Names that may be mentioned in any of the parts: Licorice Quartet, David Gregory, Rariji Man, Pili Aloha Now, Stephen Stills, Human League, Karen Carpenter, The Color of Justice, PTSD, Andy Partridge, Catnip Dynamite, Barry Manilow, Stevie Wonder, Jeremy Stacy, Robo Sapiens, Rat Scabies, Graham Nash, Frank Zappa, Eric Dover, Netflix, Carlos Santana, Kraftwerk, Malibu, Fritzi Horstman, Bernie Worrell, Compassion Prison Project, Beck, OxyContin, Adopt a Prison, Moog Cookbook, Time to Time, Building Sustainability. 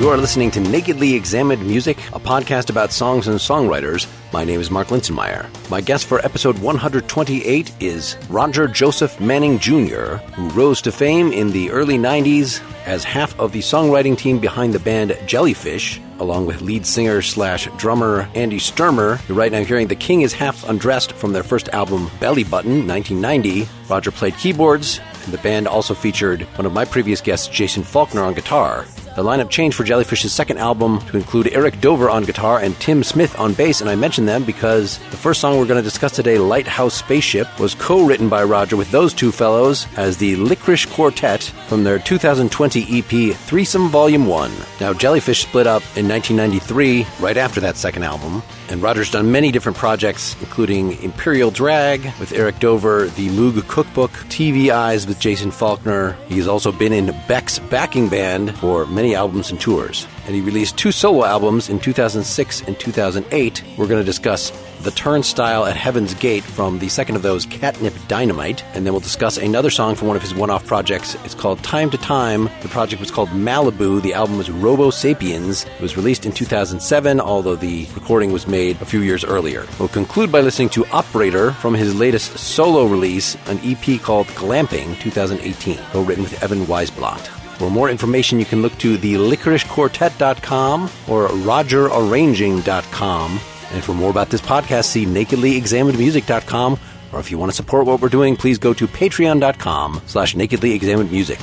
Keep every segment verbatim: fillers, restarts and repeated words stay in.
You are listening to Nakedly Examined Music, a podcast about songs and songwriters. My name is Mark Linsenmeyer. My guest for episode one twenty-eight is Roger Joseph Manning Junior, who rose to fame in the early nineties as half of the songwriting team behind the band Jellyfish, along with lead singer slash drummer Andy Sturmer, who right now hearing The King is Half Undressed from their first album, Belly Button, nineteen ninety. Roger played keyboards, and the band also featured one of my previous guests, Jason Faulkner, on guitar. The lineup changed for Jellyfish's second album to include Eric Dover on guitar and Tim Smith on bass, and I mentioned them because the first song we're going to discuss today, Lighthouse Spaceship, was co-written by Roger with those two fellows as the Licorice Quartet from their two thousand twenty E P Threesome Volume one. Now, Jellyfish split up in nineteen ninety-three, right after that second album, and Roger's done many different projects, including Imperial Drag with Eric Dover, the Moog Cookbook, T V Eyes with Jason Faulkner. He's also been in Beck's backing band for many albums and tours, and he released two solo albums in two thousand six and two thousand eight. We're going to discuss the Turnstile at Heaven's Gate from the second of those, Catnip Dynamite, and then we'll discuss another song from one of his one-off projects. It's called Time to Time. The project was called Malibu. The album was Robo Sapiens. It was released in two thousand seven, although the recording was made a few years earlier. We'll conclude by listening to Operator from his latest solo release, an E P called Glamping twenty eighteen, co-written with Evan Weisblatt. For more information, you can look to the licorice quartet dot com or roger arranging dot com. And for more about this podcast, see nakedly examined music dot com. Or if you want to support what we're doing, please go to patreon.com slash nakedlyexaminedmusic.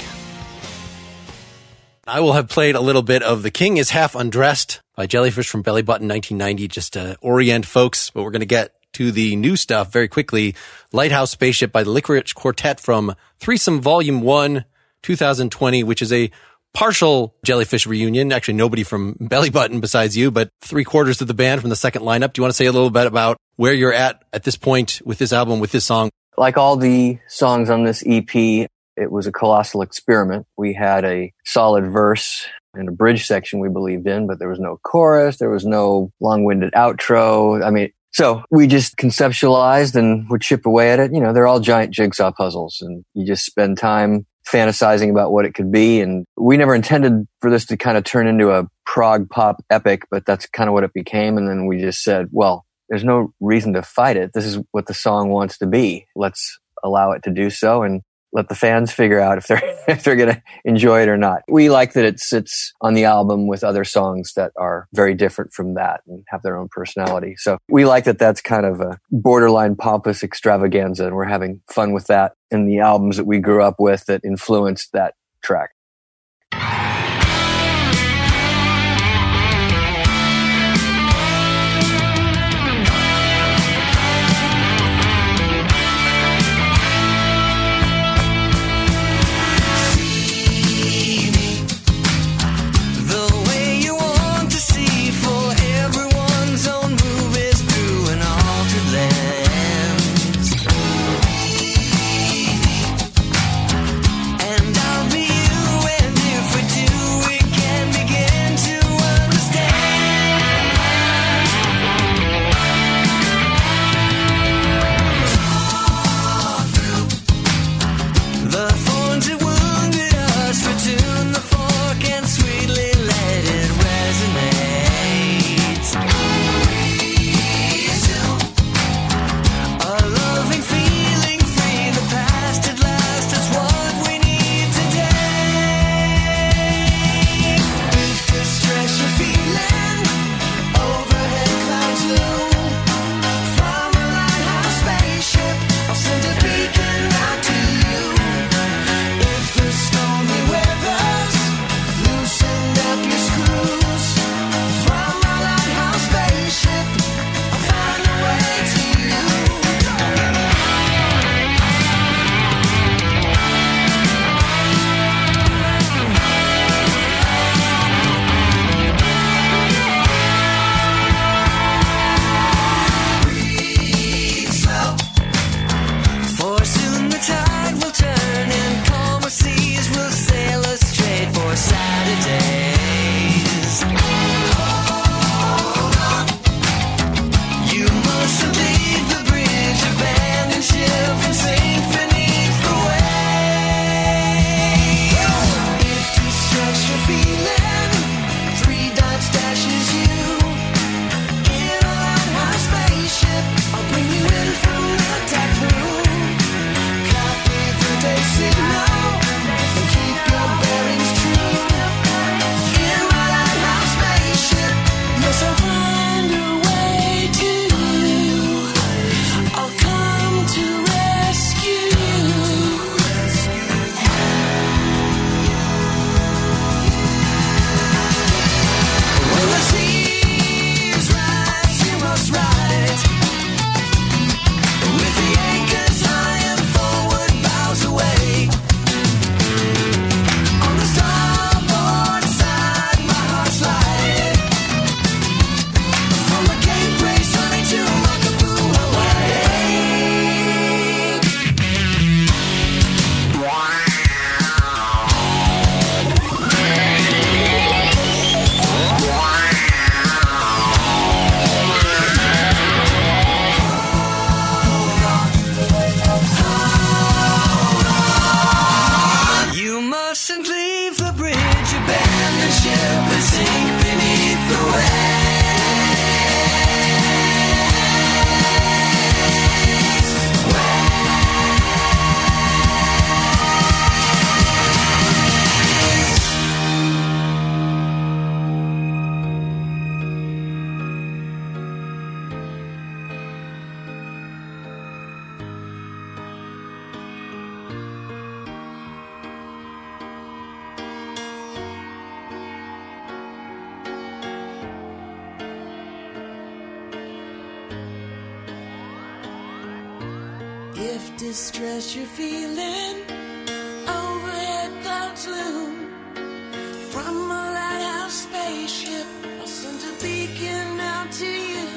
I will have played a little bit of The King is Half Undressed by Jellyfish from Belly Button nineteen ninety, just to orient folks. But we're going to get to the new stuff very quickly. Lighthouse Spaceship by the Licorice Quartet from Threesome Volume one, two thousand twenty, which is a partial Jellyfish reunion. Actually, nobody from Belly Button besides you, but three quarters of the band from the second lineup. Do you want to say a little bit about where you're at at this point with this album, with this song? Like all the songs on this E P, it was a colossal experiment. We had a solid verse and a bridge section we believed in, but there was no chorus. There was no long-winded outro. I mean, so we just conceptualized and would chip away at it. You know, they're all giant jigsaw puzzles, and you just spend time fantasizing about what it could be. And we never intended for this to kind of turn into a prog pop epic, but that's kind of what it became. And then we just said, well, there's no reason to fight it. This is what the song wants to be. Let's allow it to do so and let the fans figure out if they're if they're going to enjoy it or not. We like that it sits on the album with other songs that are very different from that and have their own personality. So we like that that's kind of a borderline pompous extravaganza, and we're having fun with that in the albums that we grew up with that influenced that track. You If distress you're feeling, overhead clouds loom. From a lighthouse spaceship, I'll send a beacon out to you.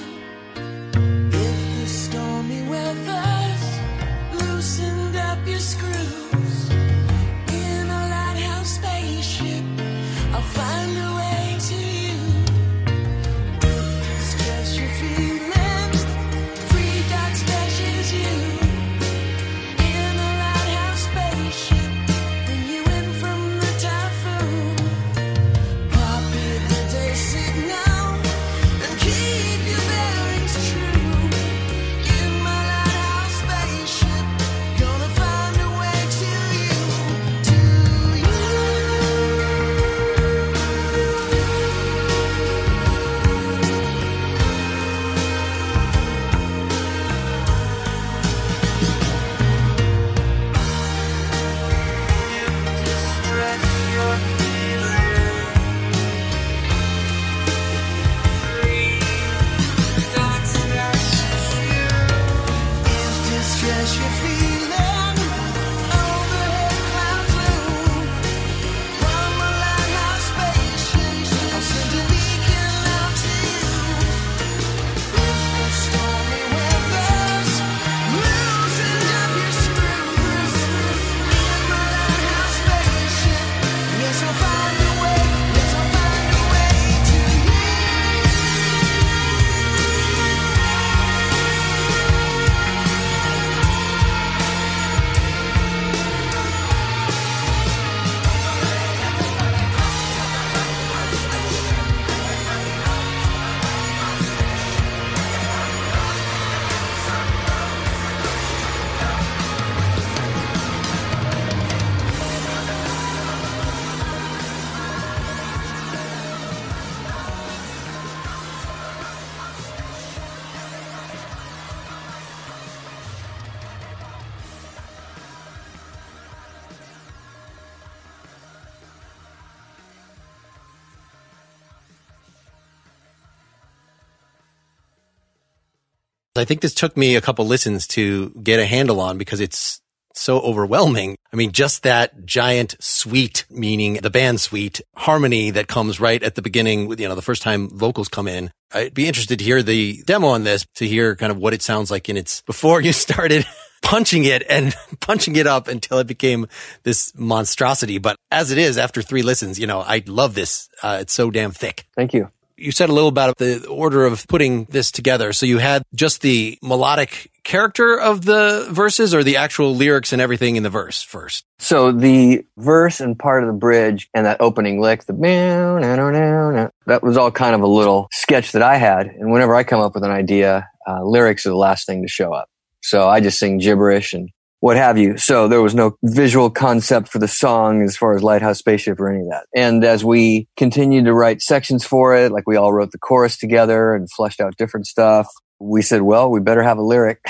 If the stormy weather's loosened up your screws, in a lighthouse spaceship, I'll find a way to you. If distress you're feeling, three dots touches you. I think this took me a couple listens to get a handle on because it's so overwhelming. I mean, just that giant suite, meaning the band suite, harmony that comes right at the beginning with, you know, the first time vocals come in. I'd be interested to hear the demo on this, to hear kind of what it sounds like in its, before you started punching it and punching it up until it became this monstrosity. But as it is, after three listens, you know, I love this. Uh, it's so damn thick. Thank you. You said a little about the order of putting this together. So you had just the melodic character of the verses or the actual lyrics and everything in the verse first? So the verse and part of the bridge and that opening lick, the meow, na, na, na, na, that was all kind of a little sketch that I had. And whenever I come up with an idea, uh, lyrics are the last thing to show up. So I just sing gibberish and what have you. So there was no visual concept for the song as far as Lighthouse Spaceship or any of that. And as we continued to write sections for it, like we all wrote the chorus together and fleshed out different stuff, we said, well, we better have a lyric.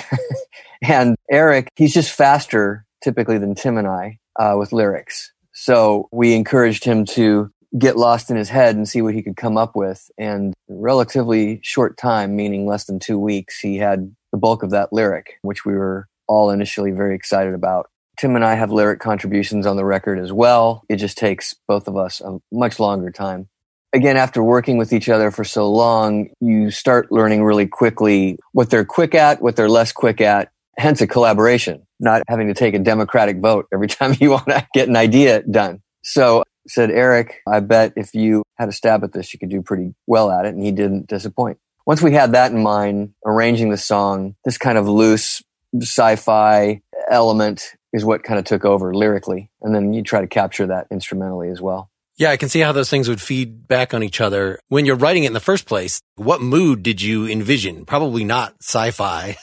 And Eric, he's just faster typically than Tim and I uh, with lyrics. So we encouraged him to get lost in his head and see what he could come up with. And in relatively short time, meaning less than two weeks, he had the bulk of that lyric, which we were all initially very excited about. Tim and I have lyric contributions on the record as well. It just takes both of us a much longer time. Again, after working with each other for so long, you start learning really quickly what they're quick at, what they're less quick at, hence a collaboration, not having to take a democratic vote every time you want to get an idea done. So I said, Eric, I bet if you had a stab at this, you could do pretty well at it, and he didn't disappoint. Once we had that in mind, arranging the song, this kind of loose sci-fi element is what kind of took over lyrically. And then you try to capture that instrumentally as well. Yeah, I can see how those things would feed back on each other. When you're writing it in the first place, what mood did you envision? Probably not sci-fi.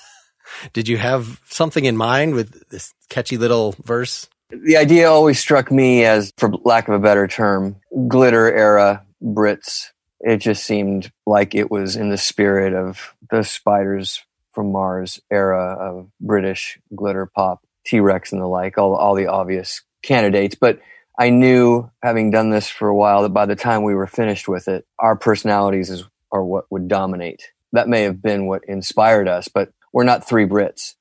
Did you have something in mind with this catchy little verse? The idea always struck me as, for lack of a better term, glitter era Brits. It just seemed like it was in the spirit of the Spiders from Mars era of British glitter pop, T-Rex and the like, all, all the obvious candidates. But I knew, having done this for a while, that by the time we were finished with it, our personalities is, are what would dominate. That may have been what inspired us, but we're not three Brits.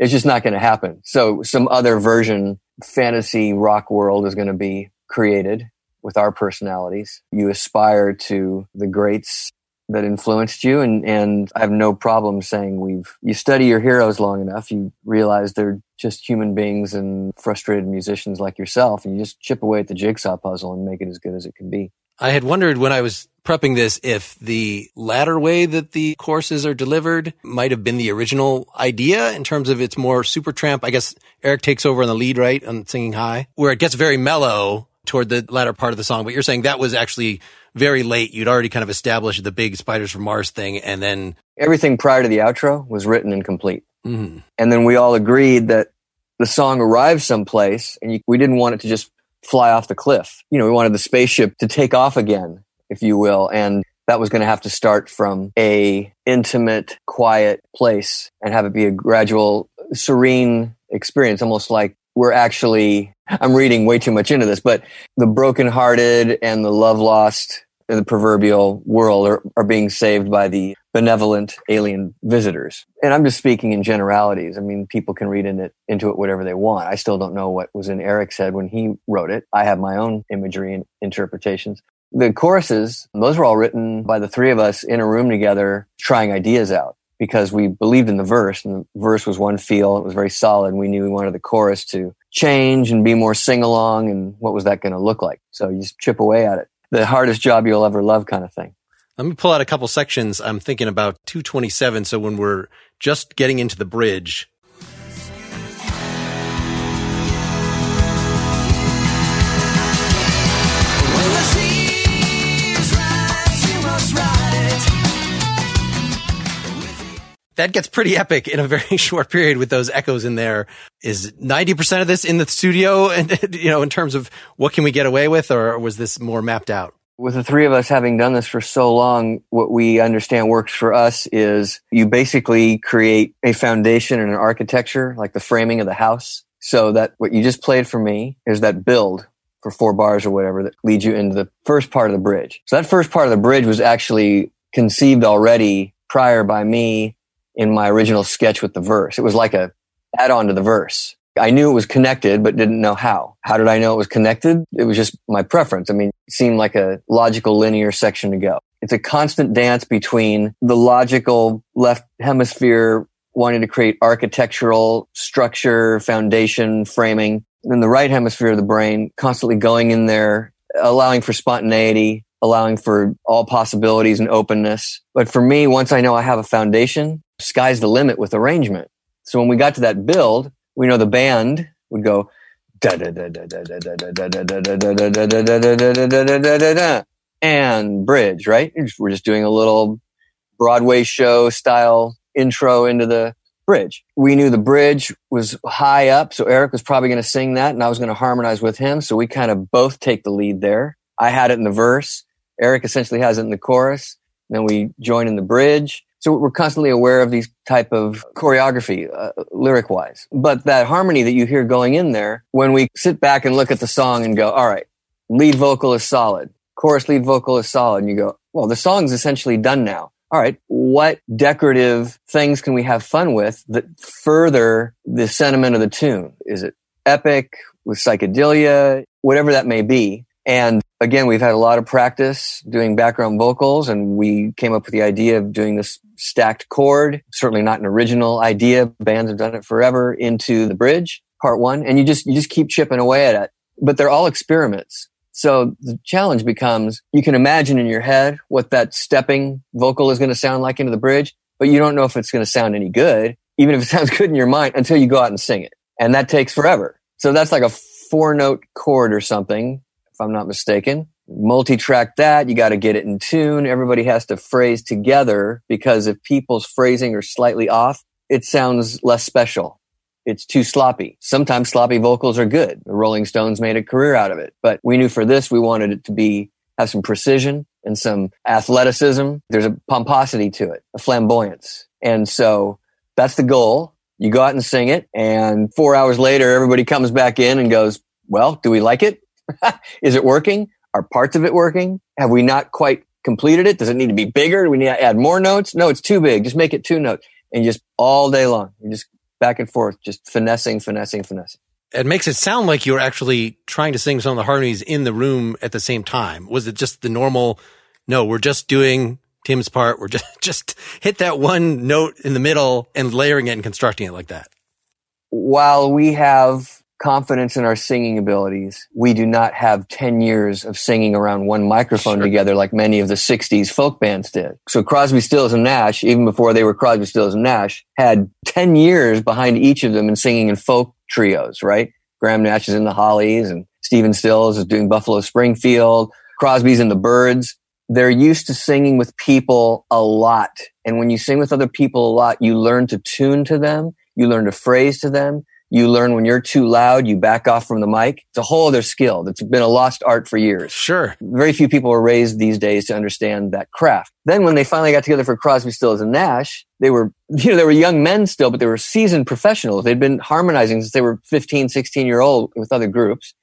It's just not going to happen. So some other version, fantasy rock world is going to be created with our personalities. You aspire to the greats that influenced you, and, and I have no problem saying we've, you study your heroes long enough, you realize they're just human beings and frustrated musicians like yourself, and you just chip away at the jigsaw puzzle and make it as good as it can be. I had wondered when I was prepping this if the latter way that the courses are delivered might have been the original idea in terms of it's more Supertramp. I guess Eric takes over on the lead, right, on Singing High, where it gets very mellow toward the latter part of the song. But you're saying that was actually very late. You'd already kind of established the big Spiders from Mars thing, and then everything prior to the outro was written and complete. Mm-hmm. And then we all agreed that the song arrived someplace, and you, we didn't want it to just fly off the cliff. You know, we wanted the spaceship to take off again, if you will, and that was going to have to start from a intimate, quiet place and have it be a gradual, serene experience, almost like we're actually, I'm reading way too much into this, but the brokenhearted and the love lost in the proverbial world are, are being saved by the benevolent alien visitors. And I'm just speaking in generalities. I mean, people can read in it, into it whatever they want. I still don't know what was in Eric's head when he wrote it. I have my own imagery and interpretations. The choruses, those were all written by the three of us in a room together, trying ideas out, because we believed in the verse, and the verse was one feel. It was very solid. We knew we wanted the chorus to change and be more sing-along, and what was that going to look like? So you just chip away at it. The hardest job you'll ever love kind of thing. Let me pull out a couple sections. I'm thinking about two twenty-seven, so when we're just getting into the bridge. That gets pretty epic in a very short period with those echoes in there. Is ninety percent of this in the studio? And, you know, in terms of what can we get away with, or was this more mapped out? With the three of us having done this for so long, what we understand works for us is you basically create a foundation and an architecture, like the framing of the house. So that what you just played for me is that build for four bars or whatever that leads you into the first part of the bridge. So that first part of the bridge was actually conceived already prior by me in my original sketch with the verse. It was like a add-on to the verse. I knew it was connected, but didn't know how. How did I know it was connected? It was just my preference. I mean, it seemed like a logical linear section to go. It's a constant dance between the logical left hemisphere wanting to create architectural structure, foundation, framing, and the right hemisphere of the brain constantly going in there, allowing for spontaneity, allowing for all possibilities and openness. But for me, once I know I have a foundation, sky's the limit with arrangement. So when we got to that build, we know the band would go da da da da da da da da da da da da da da da da da and bridge, right? We're just doing a little Broadway show style intro into the bridge. We knew the bridge was high up, so Eric was probably going to sing that, and I was going to harmonize with him. So we kind of both take the lead there. I had it in the verse. Eric essentially has it in the chorus. Then we join in the bridge. So we're constantly aware of these type of choreography, uh, lyric-wise. But that harmony that you hear going in there, when we sit back and look at the song and go, all right, lead vocal is solid, chorus lead vocal is solid, and you go, well, the song's essentially done now. All right, what decorative things can we have fun with that further the sentiment of the tune? Is it epic with psychedelia, whatever that may be? And again, we've had a lot of practice doing background vocals, and we came up with the idea of doing this stacked chord, certainly not an original idea. Bands have done it forever, into the bridge, part one. And you just, you just keep chipping away at it, but they're all experiments. So the challenge becomes, you can imagine in your head what that stepping vocal is going to sound like into the bridge, but you don't know if it's going to sound any good, even if it sounds good in your mind, until you go out and sing it. And that takes forever. So that's like a four note chord or something, if I'm not mistaken. Multi-track that, you got to get it in tune. Everybody has to phrase together, because if people's phrasing are slightly off, it sounds less special. It's too sloppy. Sometimes sloppy vocals are good. The Rolling Stones made a career out of it. But we knew for this, we wanted it to be, have some precision and some athleticism. There's a pomposity to it, a flamboyance. And so that's the goal. You go out and sing it, and four hours later, everybody comes back in and goes, well, do we like it? Is it working? Are parts of it working? Have we not quite completed it? Does it need to be bigger? Do we need to add more notes? No, it's too big. Just make it two notes. And just all day long, you just back and forth, just finessing, finessing, finessing. It makes it sound like you were actually trying to sing some of the harmonies in the room at the same time. Was it just the normal, no, we're just doing Tim's part. We're just, just hit that one note in the middle and layering it and constructing it like that. While we have confidence in our singing abilities, we do not have ten years of singing around one microphone sure. together like many of the sixties folk bands did. So Crosby, Stills, and Nash, even before they were Crosby, Stills, and Nash, had ten years behind each of them in singing in folk trios, right? Graham Nash is in the Hollies and Stephen Stills is doing Buffalo Springfield. Crosby's in the Byrds. They're used to singing with people a lot. And when you sing with other people a lot, you learn to tune to them. You learn to phrase to them. You learn when you're too loud, you back off from the mic. It's a whole other skill that's been a lost art for years. Sure. Very few people are raised these days to understand that craft. Then when they finally got together for Crosby, Stills, and Nash, they were, you know, they were young men still, but they were seasoned professionals. They'd been harmonizing since they were fifteen, sixteen year old with other groups.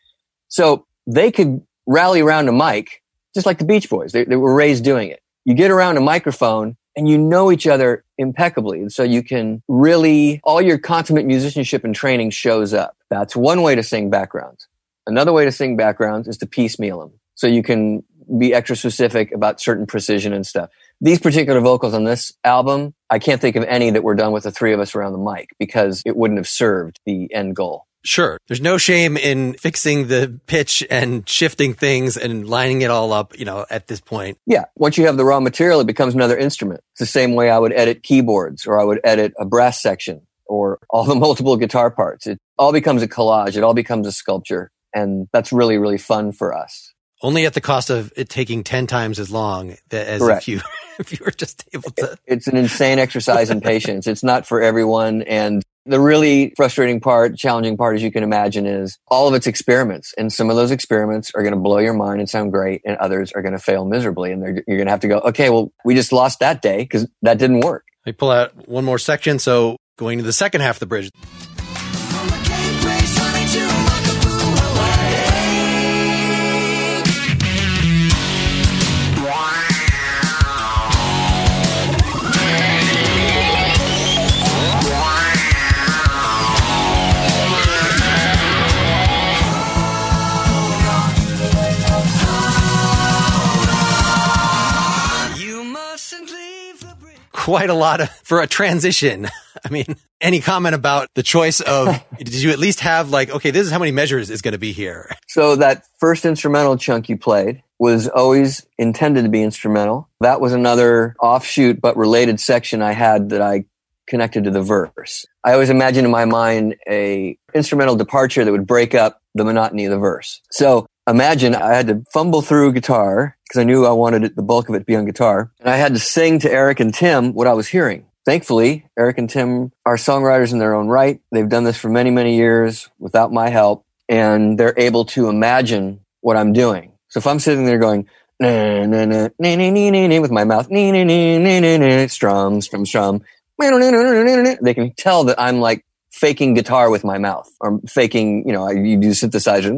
So they could rally around a mic, just like the Beach Boys. They, they were raised doing it. You get around a microphone and you know each other impeccably. And so you can really, all your consummate musicianship and training shows up. That's one way to sing backgrounds. Another way to sing backgrounds is to piecemeal them. So you can be extra specific about certain precision and stuff. These particular vocals on this album, I can't think of any that were done with the three of us around the mic because it wouldn't have served the end goal. Sure. There's no shame in fixing the pitch and shifting things and lining it all up, you know, at this point. Yeah. Once you have the raw material, it becomes another instrument. It's the same way I would edit keyboards or I would edit a brass section or all the multiple guitar parts. It all becomes a collage. It all becomes a sculpture. And that's really, really fun for us. Only at the cost of it taking ten times as long as Correct. if you if you were just able to. It's an insane exercise in patience. It's not for everyone. And the really frustrating part, challenging part, as you can imagine, is all of its experiments. And some of those experiments are going to blow your mind and sound great, and others are going to fail miserably. And you're going to have to go, okay, well, we just lost that day because that didn't work. We pull out one more section. So going to the second half of the bridge. Quite a lot of, for a transition. I mean, any comment about the choice of, did you at least have like, okay, this is how many measures is going to be here? So that first instrumental chunk you played was always intended to be instrumental. That was another offshoot but related section I had that I connected to the verse. I always imagined in my mind a instrumental departure that would break up the monotony of the verse. So imagine I had to fumble through guitar because I knew I wanted it, the bulk of it to be on guitar. And I had to sing to Eric and Tim what I was hearing. Thankfully, Eric and Tim are songwriters in their own right. They've done this for many, many years without my help. And they're able to imagine what I'm doing. So if I'm sitting there going, na na na na na na na with my mouth, na na na na na strum, strum, strum, they can tell that I'm like faking guitar with my mouth or faking, you know, you do synthesizer,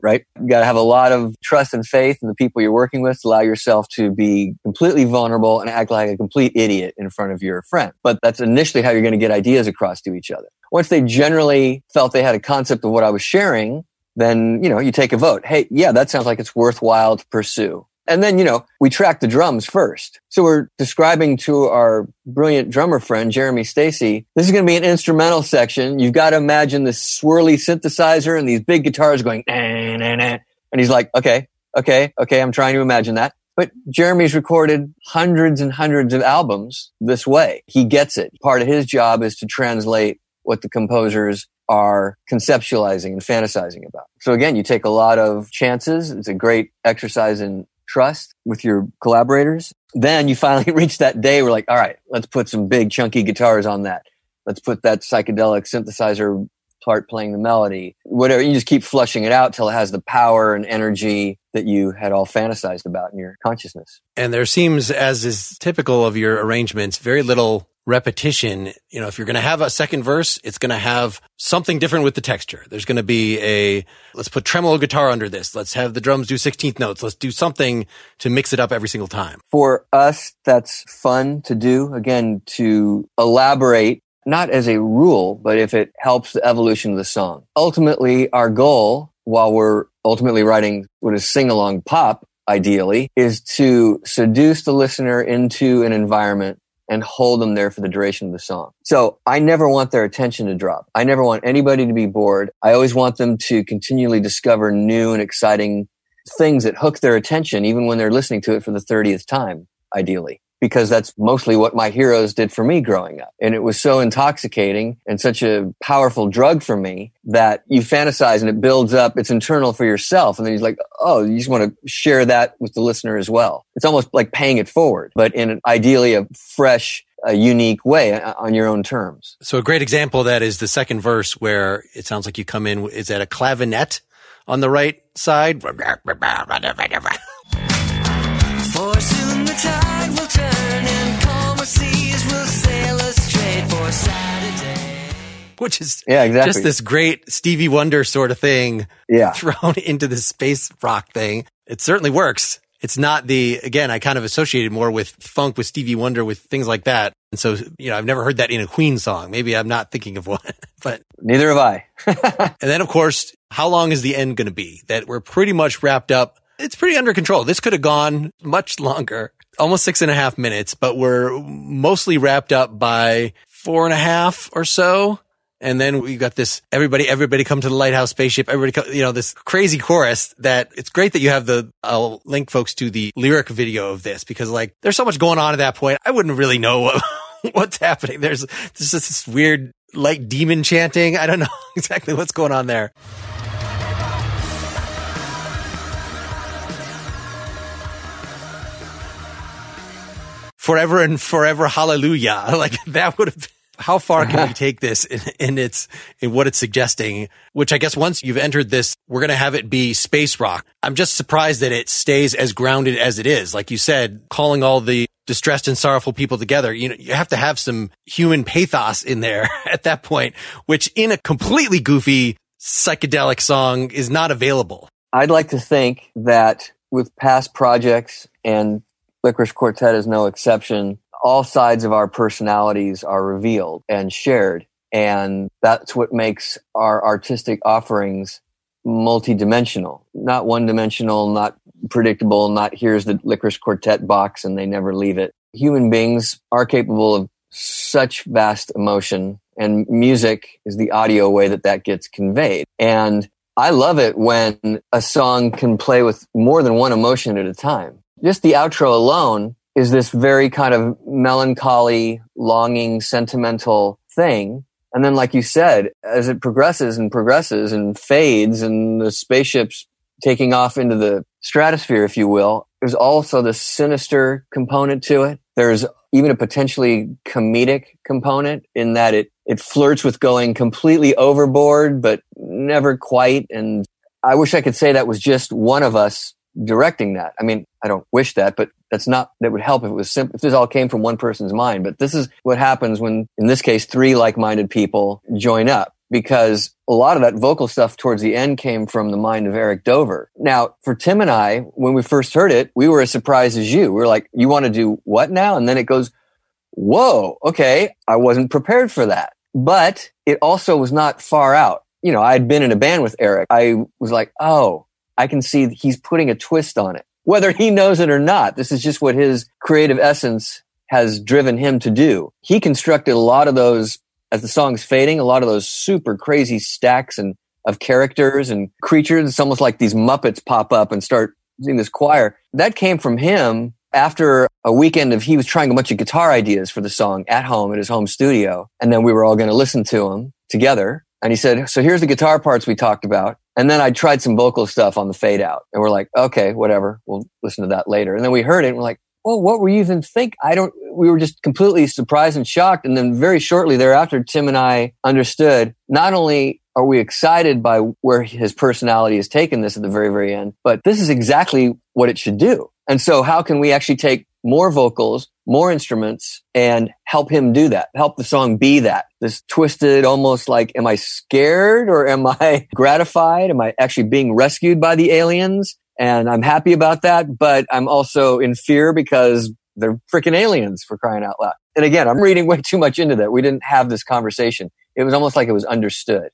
right? You got to have a lot of trust and faith in the people you're working with to allow yourself to be completely vulnerable and act like a complete idiot in front of your friend. But that's initially how you're going to get ideas across to each other. Once they generally felt they had a concept of what I was sharing, then, you know, you take a vote. Hey, yeah, that sounds like it's worthwhile to pursue. And then, you know, we track the drums first. So we're describing to our brilliant drummer friend, Jeremy Stacy, this is going to be an instrumental section. You've got to imagine this swirly synthesizer and these big guitars going, nah, nah, nah. And he's like, okay, okay, okay, I'm trying to imagine that. But Jeremy's recorded hundreds and hundreds of albums this way. He gets it. Part of his job is to translate what the composers are conceptualizing and fantasizing about. So again, you take a lot of chances. It's a great exercise in trust with your collaborators. Then you finally reach that day where like, all right, let's put some big chunky guitars on that. Let's put that psychedelic synthesizer part playing the melody. Whatever, you just keep flushing it out till it has the power and energy that you had all fantasized about in your consciousness. And there seems, as is typical of your arrangements, very little repetition. You know, if you're going to have a second verse, it's going to have something different with the texture. There's going to be a, let's put tremolo guitar under this. Let's have the drums do sixteenth notes. Let's do something to mix it up every single time. For us, that's fun to do. Again, to elaborate not as a rule, but if it helps the evolution of the song. Ultimately, our goal, while we're ultimately writing what is sing-along pop, ideally, is to seduce the listener into an environment and hold them there for the duration of the song. So I never want their attention to drop. I never want anybody to be bored. I always want them to continually discover new and exciting things that hook their attention, even when they're listening to it for the thirtieth time, ideally, because that's mostly what my heroes did for me growing up. And it was so intoxicating and such a powerful drug for me that you fantasize and it builds up. It's internal for yourself. And then you're like, oh, you just want to share that with the listener as well. It's almost like paying it forward, but in an, ideally a fresh, a unique way on your own terms. So a great example of that is the second verse where it sounds like you come in, is that a clavinet on the right side? For soon the tide will turn and calmer seas will sail us straight for Saturday. Which is yeah, exactly. just this great Stevie Wonder sort of thing yeah. thrown into this space rock thing. It certainly works. It's not the, again, I kind of associated more with funk, with Stevie Wonder, with things like that. And so, you know, I've never heard that in a Queen song. Maybe I'm not thinking of one, but. Neither have I. And then, of course, how long is the end going to be? That we're pretty much wrapped up. It's pretty under control. This could have gone much longer, almost six and a half minutes, but we're mostly wrapped up by four and a half or so. And then we got this, everybody, everybody come to the Lighthouse Spaceship. Everybody come, you know, this crazy chorus that it's great that you have the, I'll link folks to the lyric video of this because like there's so much going on at that point. I wouldn't really know what, what's happening. There's, there's just this weird like demon chanting. I don't know exactly what's going on there. Forever and forever. Hallelujah. Like that would have been. How far can we take this in, in its in what it's suggesting? Which I guess once you've entered this, we're going to have it be space rock. I'm just surprised that it stays as grounded as it is. Like you said, calling all the distressed and sorrowful people together, you know, you have to have some human pathos in there at that point, which in a completely goofy psychedelic song is not available. I'd like to think that with past projects, and Licorice Quartet is no exception, all sides of our personalities are revealed and shared. And that's what makes our artistic offerings multidimensional, not one dimensional, not predictable, not here's the Licorice Quartet box and they never leave it. Human beings are capable of such vast emotion, and music is the audio way that that gets conveyed. And I love it when a song can play with more than one emotion at a time. Just the outro alone is this very kind of melancholy, longing, sentimental thing. And then, like you said, as it progresses and progresses and fades and the spaceship's taking off into the stratosphere, if you will, there's also this sinister component to it. There's even a potentially comedic component in that it, it flirts with going completely overboard, but never quite. And I wish I could say that was just one of us directing that. I mean, I don't wish that, but that's not, that would help if it was simple, if this all came from one person's mind. But this is what happens when, in this case, three like-minded people join up, because a lot of that vocal stuff towards the end came from the mind of Eric Dover. Now, for Tim and I, when we first heard it, we were as surprised as you. We were like, you want to do what now? And then it goes, whoa, okay, I wasn't prepared for that. But it also was not far out. You know, I'd been in a band with Eric. I was like, oh, I can see he's putting a twist on it. Whether he knows it or not, this is just what his creative essence has driven him to do. He constructed a lot of those, as the song's fading, a lot of those super crazy stacks and of characters and creatures. It's almost like these Muppets pop up and start singing this choir. That came from him after a weekend of he was trying a bunch of guitar ideas for the song at home at his home studio. And then we were all going to listen to him together. And he said, so here's the guitar parts we talked about. And then I tried some vocal stuff on the fade out, and we're like, okay, whatever. We'll listen to that later. And then we heard it and we're like, well, what were you even think? I don't, we were just completely surprised and shocked. And then very shortly thereafter, Tim and I understood not only are we excited by where his personality has taken this at the very, very end, but this is exactly what it should do. And so how can we actually take more vocals, more instruments, and help him do that, help the song be that, this twisted, almost like, am I scared or am I gratified? Am I actually being rescued by the aliens? And I'm happy about that, but I'm also in fear because They're freaking aliens, for crying out loud. And again, I'm reading way too much into that. We didn't have this conversation. It was almost like it was understood.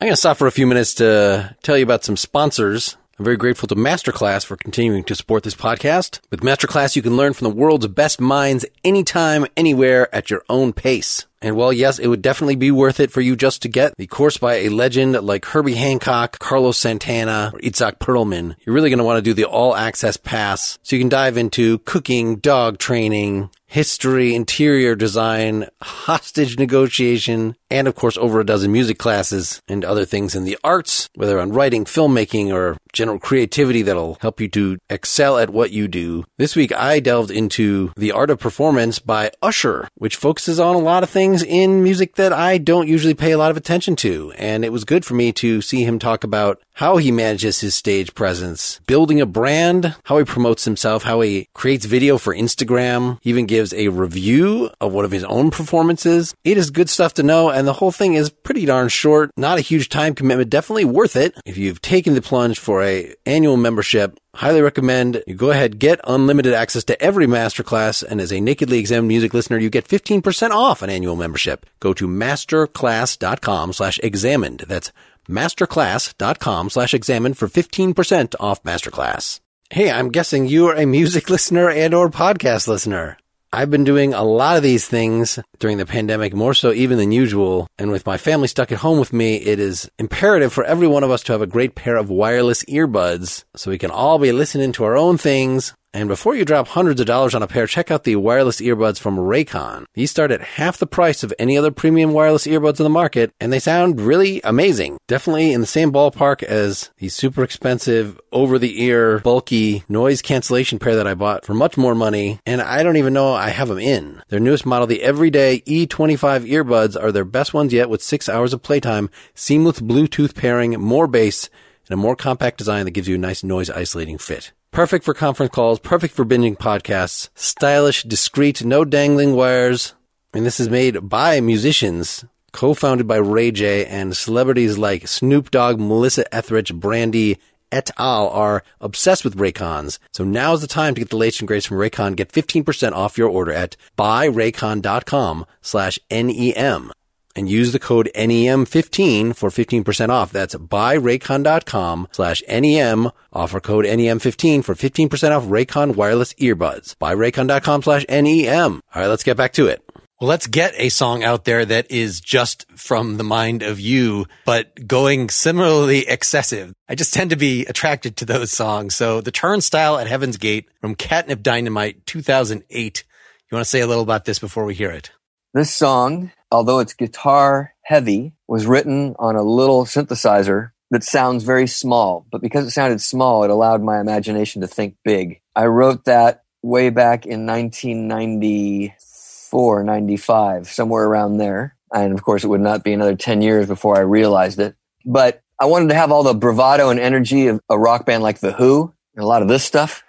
I'm going to stop for a few minutes to tell you about some sponsors. I'm very grateful to Masterclass for continuing to support this podcast. With Masterclass, you can learn from the world's best minds anytime, anywhere, at your own pace. And while, yes, it would definitely be worth it for you just to get the course by a legend like Herbie Hancock, Carlos Santana, or Itzhak Perlman, you're really going to want to do the all-access pass so you can dive into cooking, dog training, history, interior design, hostage negotiation, and, of course, over a dozen music classes and other things in the arts, whether on writing, filmmaking, or general creativity that'll help you to excel at what you do. This week, I delved into The Art of Performance by Usher, which focuses on a lot of things in music that I don't usually pay a lot of attention to. And it was good for me to see him talk about how he manages his stage presence, building a brand, how he promotes himself, how he creates video for Instagram, he even gives a review of one of his own performances. It is good stuff to know. And the whole thing is pretty darn short, not a huge time commitment, definitely worth it. If you've taken the plunge for a annual membership, highly recommend you go ahead, get unlimited access to every masterclass. And as a nakedly exempt music listener, you get fifteen percent off an annual membership. Go to masterclass.com slash examined. That's masterclass.com slash examined for fifteen percent off Masterclass. Hey, I'm guessing you are a music listener and or podcast listener. I've been doing a lot of these things during the pandemic, more so even than usual. And with my family stuck at home with me, it is imperative for every one of us to have a great pair of wireless earbuds so we can all be listening to our own things. And before you drop hundreds of dollars on a pair, check out the wireless earbuds from Raycon. These start at half the price of any other premium wireless earbuds on the market, and they sound really amazing. Definitely in the same ballpark as the super expensive, over-the-ear, bulky noise cancellation pair that I bought for much more money, and I don't even know I have them in. Their newest model, the Everyday E twenty-five earbuds, are their best ones yet with six hours of playtime, seamless Bluetooth pairing, more bass, and a more compact design that gives you a nice noise-isolating fit. Perfect for conference calls, perfect for binging podcasts, stylish, discreet, no dangling wires. And this is made by musicians, co-founded by Ray J, and celebrities like Snoop Dogg, Melissa Etheridge, Brandy et al. Are obsessed with Raycons. So now's the time to get the latest and greatest from Raycon. Get fifteen percent off your order at buyraycon.com slash NEM. And use the code N E M fifteen for fifteen percent off. That's buyraycon.com slash NEM. Offer code N E M fifteen for fifteen percent off Raycon wireless earbuds. Buyraycon.com slash NEM. All right, let's get back to it. Well, let's get a song out there that is just from the mind of you, but going similarly excessive. I just tend to be attracted to those songs. So the Turnstile at Heaven's Gate from Catnip Dynamite two thousand eight. You want to say a little about this before we hear it? This song, although it's guitar heavy, was written on a little synthesizer that sounds very small. But because it sounded small, it allowed my imagination to think big. I wrote that way back in nineteen ninety-four, ninety-five, somewhere around there. And of course, it would not be another ten years before I realized it. But I wanted to have all the bravado and energy of a rock band like The Who and a lot of this stuff.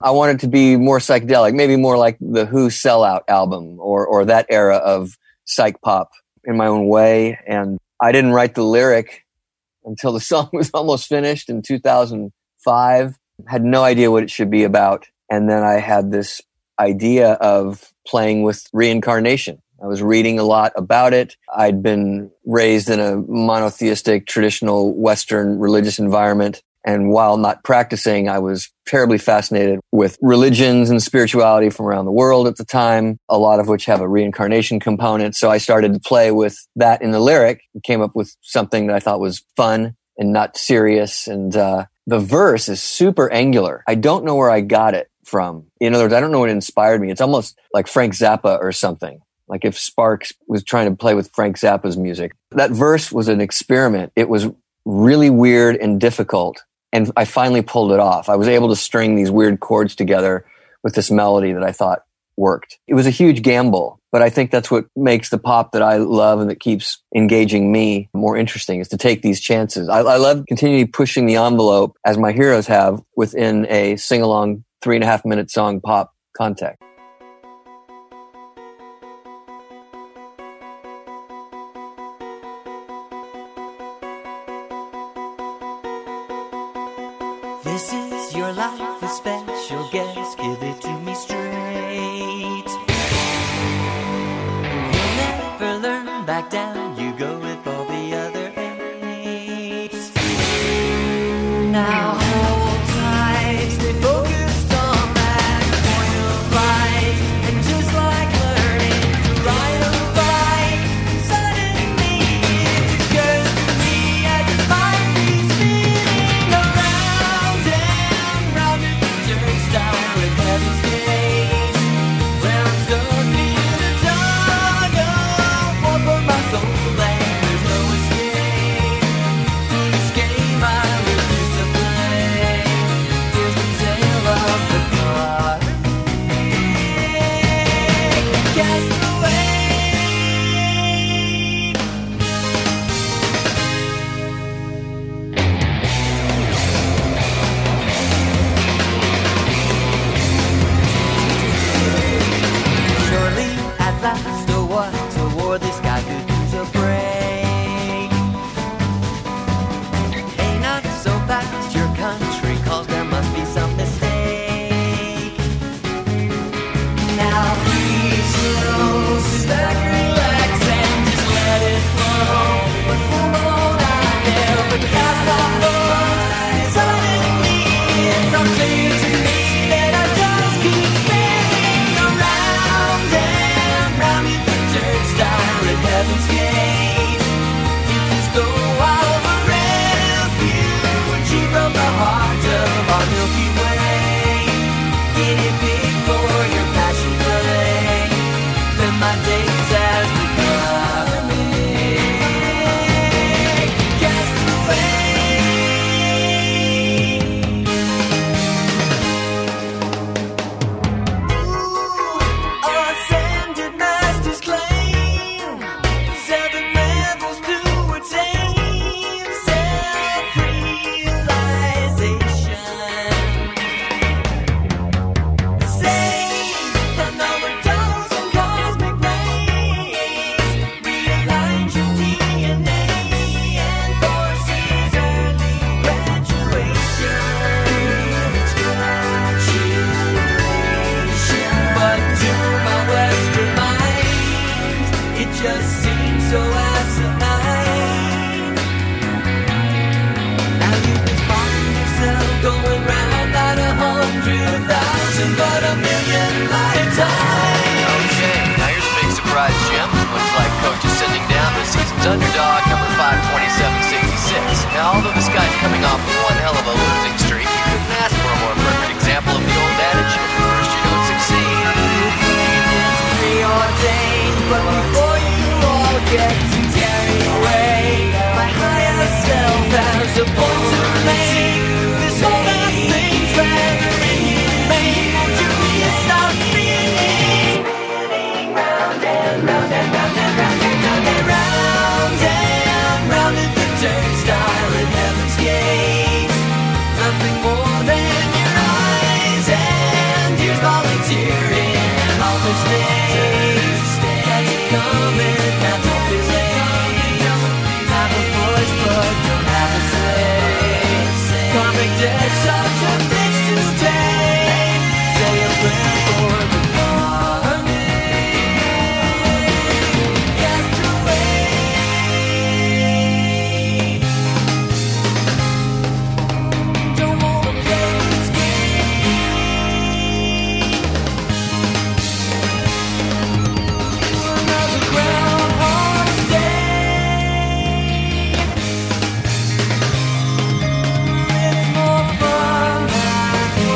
I wanted to be more psychedelic, maybe more like The Who Sellout album or or that era of psych pop in my own way. And I didn't write the lyric until the song was almost finished in two thousand five. Had no idea what it should be about. And then I had this idea of playing with reincarnation. I was reading a lot about it. I'd been raised in a monotheistic, traditional Western religious environment. And while not practicing, I was terribly fascinated with religions and spirituality from around the world at the time, a lot of which have a reincarnation component. So I started to play with that in the lyric and came up with something that I thought was fun and not serious. And uh the verse is super angular. I don't know where I got it from. In other words, I don't know what inspired me. It's almost like Frank Zappa or something. Like if Sparks was trying to play with Frank Zappa's music. That verse was an experiment. It was really weird and difficult. And I finally pulled it off. I was able to string these weird chords together with this melody that I thought worked. It was a huge gamble, but I think that's what makes the pop that I love and that keeps engaging me more interesting, is to take these chances. I, I love continually pushing the envelope, as my heroes have, within a sing-along three and a half minute song pop context. This is your life, a special guest. Give it to me straight. You'll never learn, back down. You go with all the other eight. Now hold tight, stay focused on that point of light. And just like learning to ride a bike, suddenly it occurs to me I just might be spinning around and round in the turnstile with heaven's gate. Well, I'm stuck in the tunnel, war for my soul, and there's no escape. This game I refuse to play. Here's the tale of the Garlic Castaway. Surely at last, oh what a war, this guy could use a break. Hey, not so fast, your country calls, there must be some mistake. Now please slow, sit back, relax, and just let it flow. But for more I never cast off those. Suddenly it's something to me that I just keep spinning around and round in the turnstile at heaven's gate. It's as though I'm a refuge from the heart of our Milky Way. Guinea pig for your passion play. Spend my days as the garlic castaway. Ooh, a ascended master's claim. Seven levels to attain. Self-realization. Save another dose in cosmic rays. Realign your D N A and forces early graduation. It's graduation. But to my Western mind, it just seems so asinine. Now you can find yourself going round not a hundred thousand, but a million lifetimes. Now here's a big surprise, Jim. Looks like Coach is sending down this season's underdog, number five twenty-seven sixty-six. Now, although this guy's coming off one hell of a losing streak, you couldn't ask for a more perfect example of the old adage, "At first you don't succeed." It's preordained, but before you all get too carried away, my higher self has a point to make. This whole bad thing's rather inhumane. Won't you please stop spinning? Spinning round and round and round and round and round and round and round at the turnstile at heaven's gate. Nothing more than your eyes and ears volunteering and all the space. Catch it coming, now don't be late. Have a voice but don't have a say. Comic death's such a bitch to take. Say a prayer for the garlic castaway. Don't wanna play this game. Another Groundhog's Day. It's more fun that way.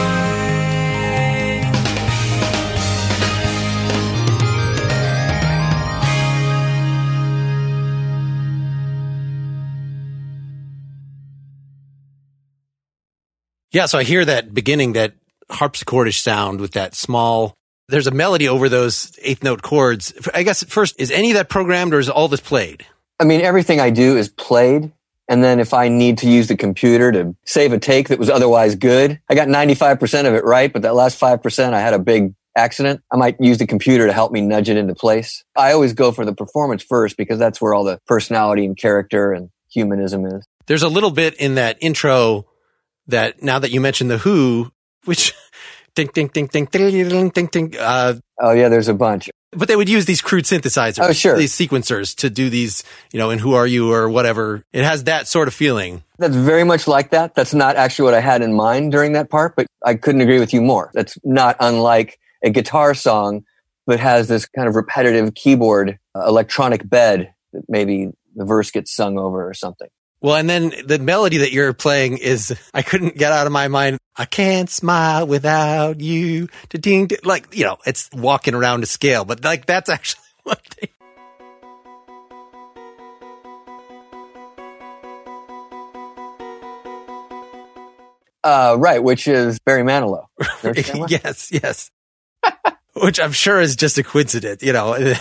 Yeah, so I hear that beginning, that harpsichordish sound with that small, there's a melody over those eighth note chords. I guess at first, is any of that programmed or is all this played? I mean, everything I do is played. And then if I need to use the computer to save a take that was otherwise good, I got ninety-five percent of it right, but that last five percent, I had a big accident. I might use the computer to help me nudge it into place. I always go for the performance first because that's where all the personality and character and humanism is. There's a little bit in that intro that now that you mentioned The Who, which ding, ding, ding, ding, ding, ding, ding. Uh, oh, yeah, there's a bunch. But they would use these crude synthesizers, oh, sure. these sequencers to do these, you know, and Who Are You or whatever. It has that sort of feeling. That's very much like that. That's not actually what I had in mind during that part, but I couldn't agree with you more. That's not unlike a guitar song that has this kind of repetitive keyboard uh, electronic bed that maybe the verse gets sung over or something. Well, and then the melody that you're playing is, I couldn't get out of my mind, I can't smile without you. Da-ding, da-. Like, you know, it's walking around a scale, but like that's actually what they... Uh, right, which is Barry Manilow. yes, yes. Which I'm sure is just a coincidence, you know.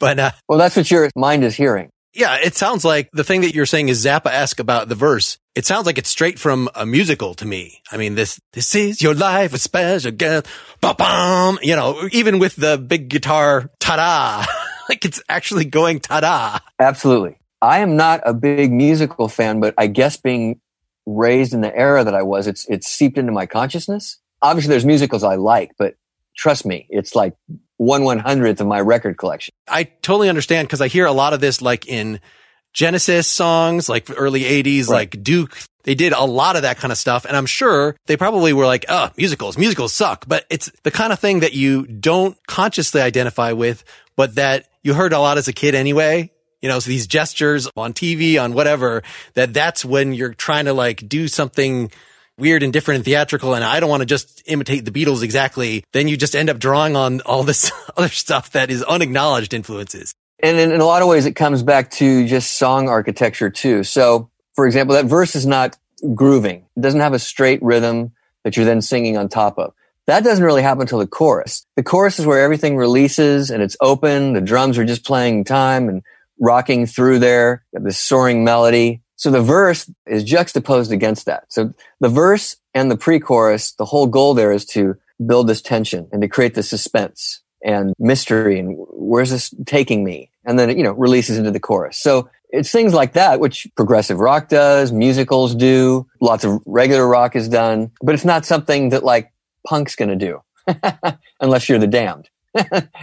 but uh, Well, that's what your mind is hearing. Yeah, it sounds like the thing that you're saying is Zappa-esque about the verse. It sounds like it's straight from a musical to me. I mean, this this is your life, a special guest, ba-bam, you know, even with the big guitar, ta-da, like it's actually going ta-da. Absolutely. I am not a big musical fan, but I guess being raised in the era that I was, it's it's seeped into my consciousness. Obviously, there's musicals I like, but trust me, it's like one one hundredth of my record collection. I totally understand because I hear a lot of this like in Genesis songs, like early eighties, right. like Duke. They did a lot of that kind of stuff. And I'm sure they probably were like, oh, musicals, musicals suck. But it's the kind of thing that you don't consciously identify with, but that you heard a lot as a kid anyway. You know, so these gestures on T V, on whatever, that that's when you're trying to like do something weird and different and theatrical, and I don't want to just imitate the Beatles exactly, then you just end up drawing on all this other stuff that is unacknowledged influences. And in, in a lot of ways, it comes back to just song architecture, too. So, for example, that verse is not grooving. It doesn't have a straight rhythm that you're then singing on top of. That doesn't really happen until the chorus. The chorus is where everything releases, and it's open. The drums are just playing time and rocking through there, this soaring melody. So the verse is juxtaposed against that. So the verse and the pre-chorus, the whole goal there is to build this tension and to create the suspense and mystery and where's this taking me? And then it, you know, releases into the chorus. So it's things like that, which progressive rock does, musicals do, lots of regular rock is done, but it's not something that like punk's going to do unless you're the Damned.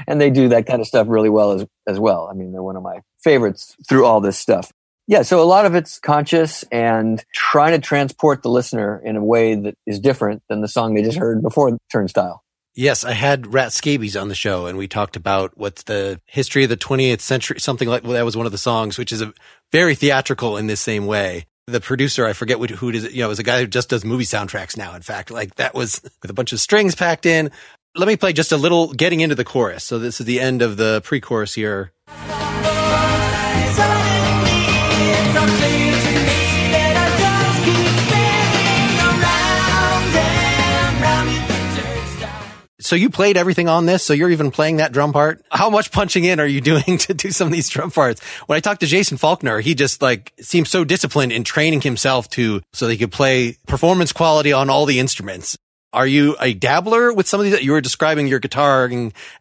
And they do that kind of stuff really well as, as well. I mean, they're one of my favorites through all this stuff. Yeah, so a lot of it's conscious and trying to transport the listener in a way that is different than the song they just heard before, Turnstile. Yes, I had Rat Scabies on the show, and we talked about what's the history of the twentieth century, something like well, that was one of the songs, which is a, very theatrical in this same way. The producer, I forget what, who it is, you know, is a guy who just does movie soundtracks now, in fact. Like, that was with a bunch of strings packed in. Let me play just a little getting into the chorus. So this is the end of the pre-chorus here. So you played everything on this, so you're even playing that drum part. How much punching in are you doing to do some of these drum parts? When I talked to Jason Faulkner, he just like seemed so disciplined in training himself to so that he could play performance quality on all the instruments. Are you a dabbler with some of these that you were describing your guitar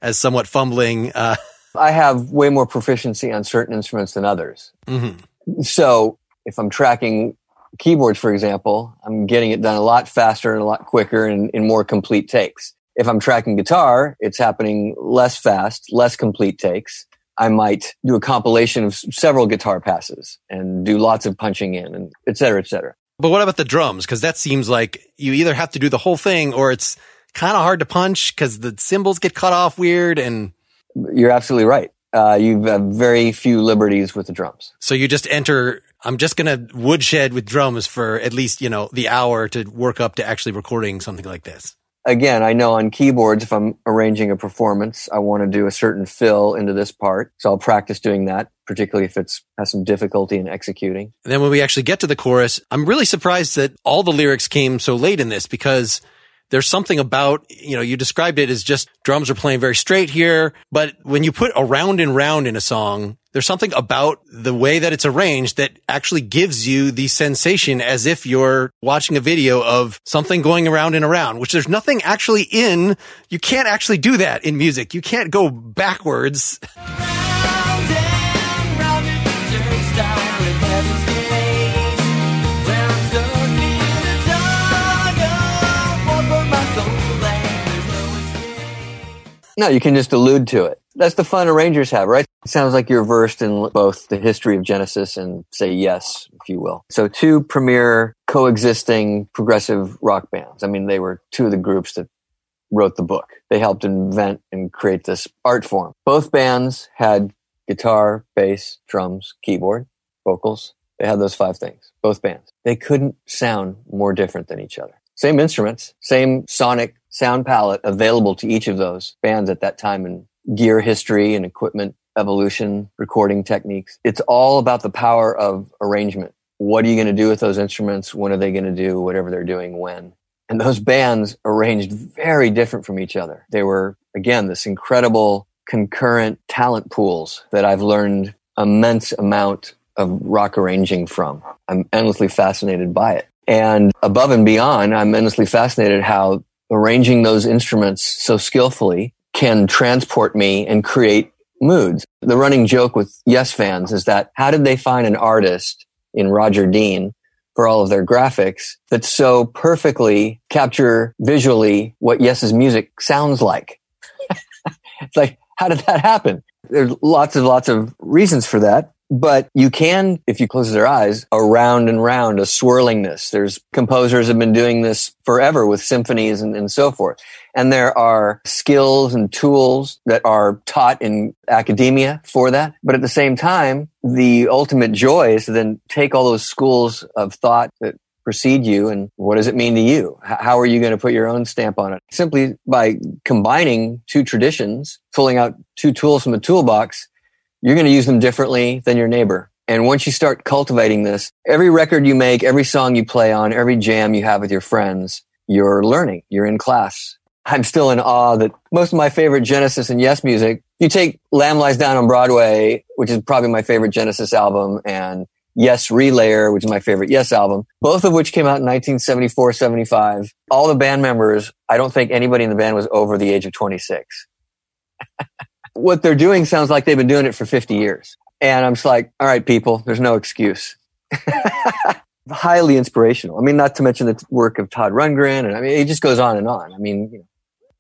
as somewhat fumbling? Uh, I have way more proficiency on certain instruments than others. Mm-hmm. So if I'm tracking keyboards, for example, I'm getting it done a lot faster and a lot quicker and in more complete takes. If I'm tracking guitar, it's happening less fast, less complete takes. I might do a compilation of several guitar passes and do lots of punching in and et cetera, et cetera. But what about the drums? Because that seems like you either have to do the whole thing or it's kind of hard to punch because the cymbals get cut off weird. And you're absolutely right. Uh, you have very few liberties with the drums. So you just enter, I'm just going to woodshed with drums for at least, you know, the hour to work up to actually recording something like this. Again, I know on keyboards, if I'm arranging a performance, I want to do a certain fill into this part. So I'll practice doing that, particularly if it's has some difficulty in executing. And then when we actually get to the chorus, I'm really surprised that all the lyrics came so late in this because there's something about, you know, you described it as just drums are playing very straight here. But when you put around and round in a song, there's something about the way that it's arranged that actually gives you the sensation as if you're watching a video of something going around and around, which there's nothing actually in. You can't actually do that in music. You can't go backwards. No, you can just allude to it. That's the fun arrangers have, right? It sounds like you're versed in both the history of Genesis and Say Yes, if you will. So two premier coexisting progressive rock bands. I mean, they were two of the groups that wrote the book. They helped invent and create this art form. Both bands had guitar, bass, drums, keyboard, vocals. They had those five things, both bands. They couldn't sound more different than each other. Same instruments, same sonic sound palette available to each of those bands at that time in gear history and equipment evolution, recording techniques. It's all about the power of arrangement. What are you going to do with those instruments? When are they going to do whatever they're doing when? And those bands arranged very different from each other. They were, again, this incredible concurrent talent pools that I've learned immense amount of rock arranging from. I'm endlessly fascinated by it. And above and beyond, I'm endlessly fascinated how arranging those instruments so skillfully can transport me and create moods. The running joke with Yes fans is that how did they find an artist in Roger Dean for all of their graphics that so perfectly capture visually what Yes's music sounds like? It's like, how did that happen? There's lots and lots of reasons for that. But you can, if you close their eyes, a round and round, a swirlingness. There's composers have been doing this forever with symphonies and, and so forth. And there are skills and tools that are taught in academia for that. But at the same time, the ultimate joy is to then take all those schools of thought that precede you and what does it mean to you? How are you going to put your own stamp on it? Simply by combining two traditions, pulling out two tools from a toolbox, you're going to use them differently than your neighbor. And once you start cultivating this, every record you make, every song you play on, every jam you have with your friends, you're learning. You're in class. I'm still in awe that most of my favorite Genesis and Yes music, you take Lamb Lies Down on Broadway, which is probably my favorite Genesis album, and Yes Relayer, which is my favorite Yes album, both of which came out in nineteen seventy-four, seventy-five. All the band members, I don't think anybody in the band was over the age of twenty-six. What they're doing sounds like they've been doing it for fifty years. And I'm just like, all right, people, there's no excuse. Highly inspirational. I mean, not to mention the work of Todd Rundgren. And I mean, it just goes on and on. I mean, you know.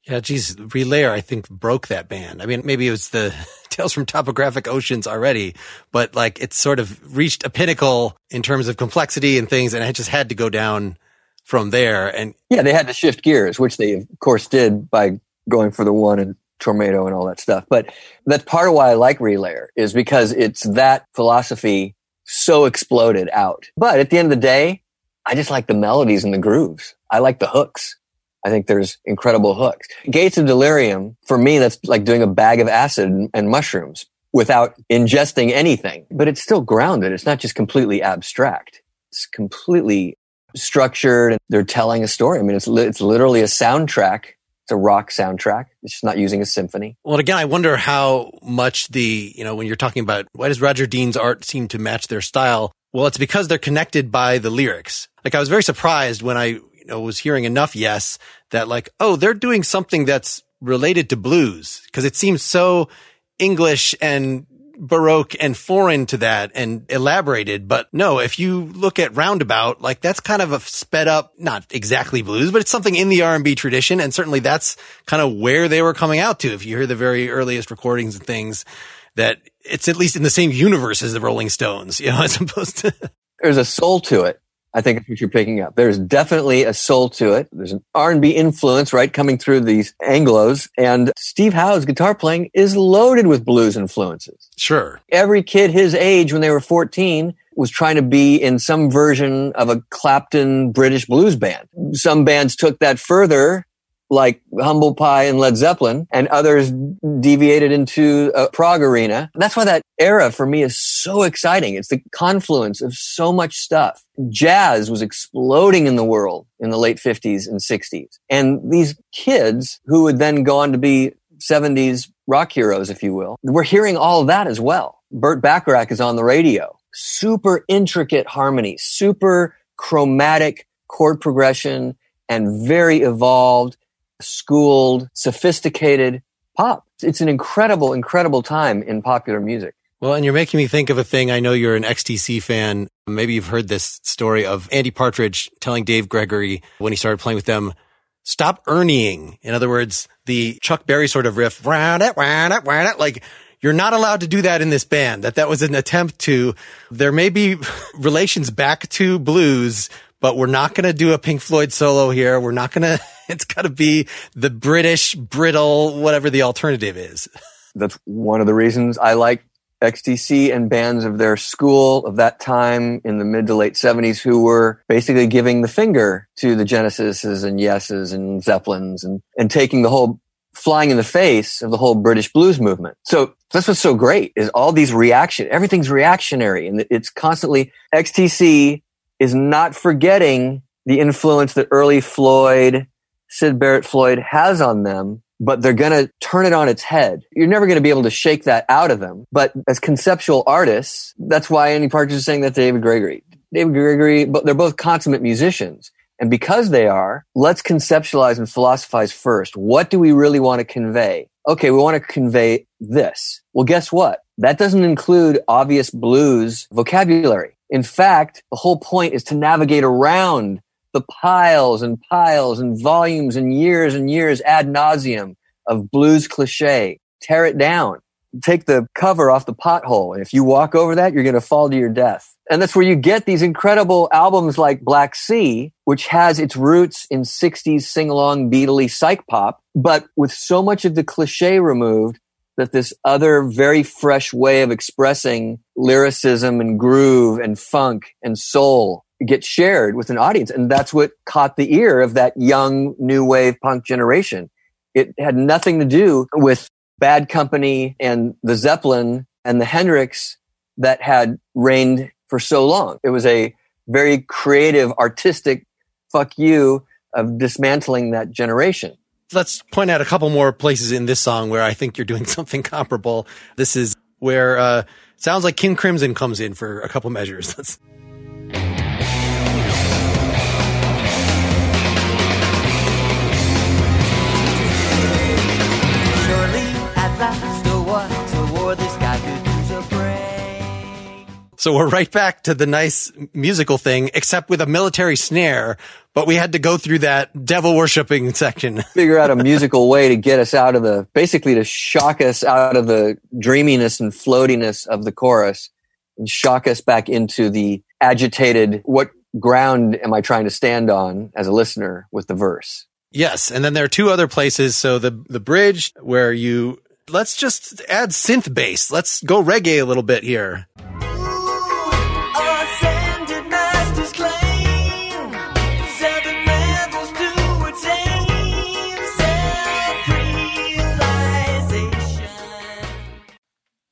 Yeah, geez, Relayer, I think, broke that band. I mean, maybe it was the Tales from Topographic Oceans already, but like it sort of reached a pinnacle in terms of complexity and things. And it just had to go down from there. And yeah, they had to shift gears, which they, of course, did by going for the one and Tornado and all that stuff. But that's part of why I like Relayer is because it's that philosophy so exploded out. But at the end of the day, I just like the melodies and the grooves. I like the hooks. I think there's incredible hooks. Gates of Delirium, for me, that's like doing a bag of acid and mushrooms without ingesting anything. But it's still grounded. It's not just completely abstract. It's completely structured and they're telling a story. I mean, it's li- it's literally a soundtrack. It's a rock soundtrack. It's just not using a symphony. Well, again, I wonder how much the, you know, when you're talking about why does Roger Dean's art seem to match their style? Well, it's because they're connected by the lyrics. Like I was very surprised when I, you know, was hearing enough Yes that like, oh, they're doing something that's related to blues because it seems so English and Baroque and foreign to that and elaborated. But no, if you look at Roundabout, like that's kind of a sped up, not exactly blues, but it's something in the R and B tradition. And certainly that's kind of where they were coming out to. If you hear the very earliest recordings and things that it's at least in the same universe as the Rolling Stones, you know, as opposed to. There's a soul to it. I think that's what you're picking up. There's definitely a soul to it. There's an R and B influence, right, coming through these Anglos. And Steve Howe's guitar playing is loaded with blues influences. Sure. Every kid his age when they were fourteen was trying to be in some version of a Clapton British blues band. Some bands took that further, like Humble Pie and Led Zeppelin, and others deviated into a prog arena. That's why that era for me is so exciting. It's the confluence of so much stuff. Jazz was exploding in the world in the late fifties and sixties. And these kids who would then go on to be seventies rock heroes, if you will, were hearing all of that as well. Burt Bacharach is on the radio. Super intricate harmony, super chromatic chord progression, and very evolved, schooled, sophisticated pop. It's an incredible, incredible time in popular music. Well, and you're making me think of a thing. I know you're an X T C fan. Maybe you've heard this story of Andy Partridge telling Dave Gregory when he started playing with them, stop Ernieing. In other words, the Chuck Berry sort of riff, round it, round it, round it, like, you're not allowed to do that in this band. That that was an attempt to, there may be relations back to blues, but we're not going to do a Pink Floyd solo here. We're not going to, it's got to be the British, brittle, whatever the alternative is. That's one of the reasons I like X T C and bands of their school of that time in the mid to late seventies who were basically giving the finger to the Genesises and Yeses and Zeppelins and, and taking the whole, flying in the face of the whole British blues movement. So that's what's so great is all these reaction, everything's reactionary and it's constantly, X T C is not forgetting the influence that early Floyd, Syd Barrett Floyd has on them, but they're going to turn it on its head. You're never going to be able to shake that out of them. But as conceptual artists, that's why Andy Partridge is saying that to David Gregory. David Gregory, but they're both consummate musicians. And because they are, let's conceptualize and philosophize first. What do we really want to convey? Okay, we want to convey this. Well, guess what? That doesn't include obvious blues vocabulary. In fact, the whole point is to navigate around the piles and piles and volumes and years and years ad nauseum of blues cliche. Tear it down. Take the cover off the pothole. And if you walk over that, you're going to fall to your death. And that's where you get these incredible albums like Black Sea, which has its roots in sixties sing-along, beatly psych pop, but with so much of the cliche removed that this other very fresh way of expressing lyricism and groove and funk and soul gets shared with an audience. And that's what caught the ear of that young new wave punk generation. It had nothing to do with Bad Company and the Zeppelin and the Hendrix that had reigned for so long. It was a very creative, artistic fuck you of dismantling that generation. Let's point out a couple more places in this song where I think you're doing something comparable. This is where uh sounds like King Crimson comes in for a couple measures. That's So we're right back to the nice musical thing, except with a military snare. But we had to go through that devil worshipping section. Figure out a musical way to get us out of the, basically to shock us out of the dreaminess and floatiness of the chorus and shock us back into the agitated, what ground am I trying to stand on as a listener with the verse? Yes. And then there are two other places. So the, the bridge where you, let's just add synth bass. Let's go reggae a little bit here.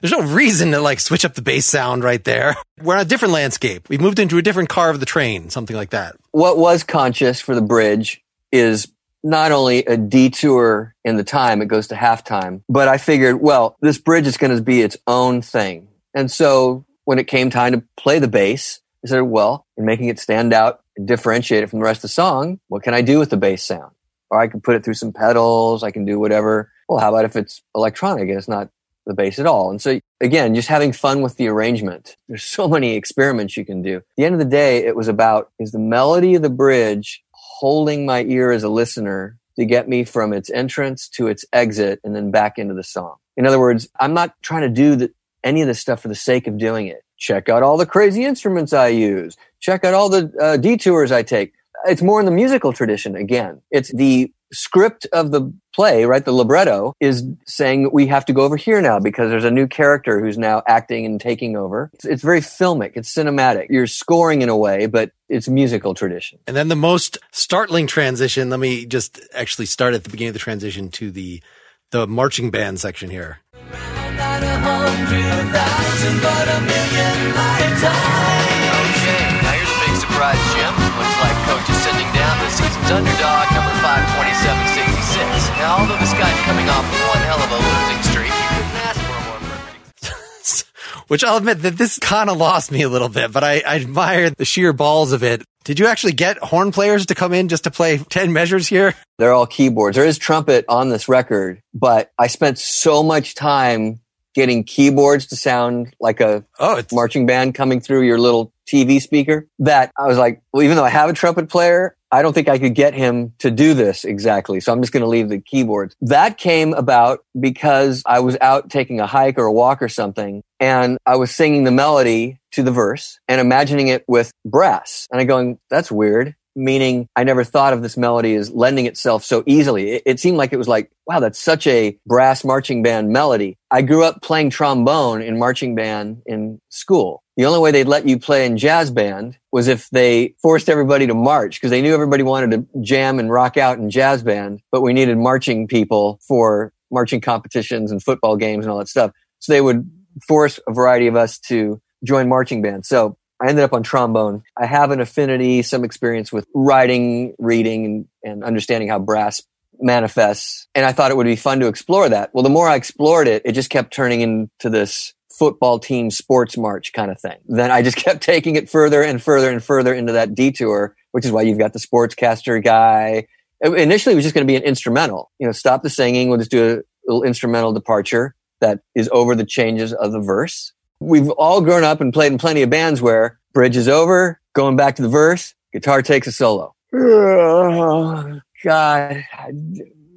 There's no reason to like switch up the bass sound right there. We're on a different landscape. We've moved into a different car of the train, something like that. What was conscious for the bridge is not only a detour in the time, it goes to halftime, but I figured, well, this bridge is going to be its own thing. And so when it came time to play the bass, I said, well, in making it stand out and differentiate it from the rest of the song, what can I do with the bass sound? Or I can put it through some pedals. I can do whatever. Well, how about if it's electronic and it's not the bass at all? And so again, just having fun with the arrangement. There's so many experiments you can do. At the end of the day, it was about, is the melody of the bridge holding my ear as a listener to get me from its entrance to its exit and then back into the song? In other words, I'm not trying to do the, any of this stuff for the sake of doing it. Check out all the crazy instruments I use. Check out all the uh, detours I take. It's more in the musical tradition again. It's the script of the play, right? The libretto is saying we have to go over here now because there's a new character who's now acting and taking over. It's, it's very filmic. It's cinematic. You're scoring in a way, but it's musical tradition. And then the most startling transition, let me just actually start at the beginning of the transition to the, the marching band section here. Around not a hundred thousand, but a million lifetimes. Okay, now here's a big surprise, Jim. Looks like Coach is sending down this season's underdog, number five twenty-seven sixty-six. Now, although this guy's coming off one hell of a losing streak, you couldn't ask for a more perfect. Which I'll admit that this kind of lost me a little bit, but I, I admire the sheer balls of it. Did you actually get horn players to come in just to play ten measures here? They're all keyboards. There is trumpet on this record, but I spent so much time getting keyboards to sound like a oh, marching band coming through your little T V speaker that I was like, well, even though I have a trumpet player, I don't think I could get him to do this exactly. So I'm just going to leave the keyboards. That came about because I was out taking a hike or a walk or something, and I was singing the melody to the verse and imagining it with brass. And I'm going, that's weird. Meaning I never thought of this melody as lending itself so easily. It, it seemed like it was like, wow, that's such a brass marching band melody. I grew up playing trombone in marching band in school. The only way they'd let you play in jazz band was if they forced everybody to march, because they knew everybody wanted to jam and rock out in jazz band, but we needed marching people for marching competitions and football games and all that stuff. So they would force a variety of us to join marching band. So I ended up on trombone. I have an affinity, some experience with writing, reading, and, and understanding how brass manifests. And I thought it would be fun to explore that. Well, the more I explored it, it just kept turning into this football team sports march kind of thing. Then I just kept taking it further and further and further into that detour, which is why you've got the sportscaster guy. Initially, it was just going to be an instrumental. You know, stop the singing. We'll just do a little instrumental departure that is over the changes of the verse. We've all grown up and played in plenty of bands where bridge is over, going back to the verse, guitar takes a solo. Oh, God,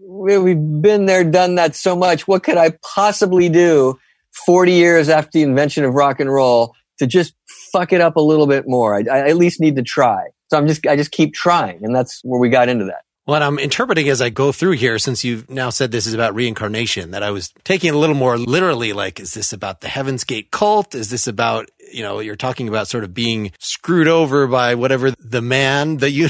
we've been there, done that so much. What could I possibly do forty years after the invention of rock and roll to just fuck it up a little bit more? I, I at least need to try. So I'm just, I just keep trying. And that's where we got into that. What I'm interpreting as I go through here, since you've now said this is about reincarnation, that I was taking it a little more literally, like, is this about the Heaven's Gate cult? Is this about, you know, you're talking about sort of being screwed over by whatever the man, the you,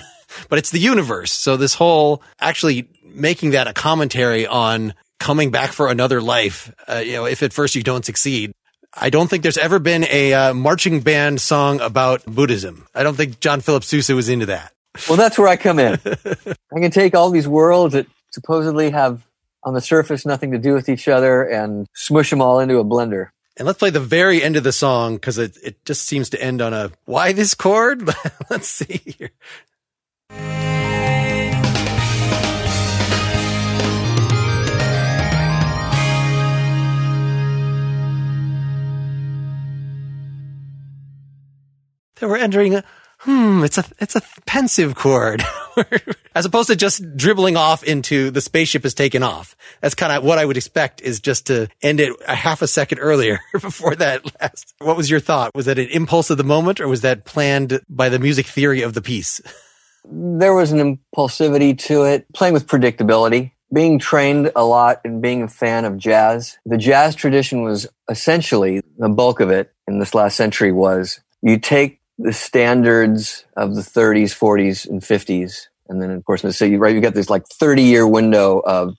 but it's the universe. So this whole actually making that a commentary on coming back for another life, uh, you know, if at first you don't succeed. I don't think there's ever been a uh, marching band song about Buddhism. I don't think John Philip Sousa was into that. Well, that's where I come in. I can take all these worlds that supposedly have, on the surface, nothing to do with each other and smush them all into a blender. And let's play the very end of the song, because it, it just seems to end on a, why this chord? Let's see here. Then we're entering a... Hmm, it's a, it's a pensive chord. As opposed to just dribbling off into the spaceship is taken off. That's kind of what I would expect, is just to end it a half a second earlier before that last. What was your thought? Was that an impulse of the moment, or was that planned by the music theory of the piece? There was an impulsivity to it, playing with predictability. Being trained a lot and being a fan of jazz, the jazz tradition was essentially, the bulk of it in this last century was, you take the standards of the thirties, forties, and fifties. And then, of course, so you, right, you've got this like thirty-year window of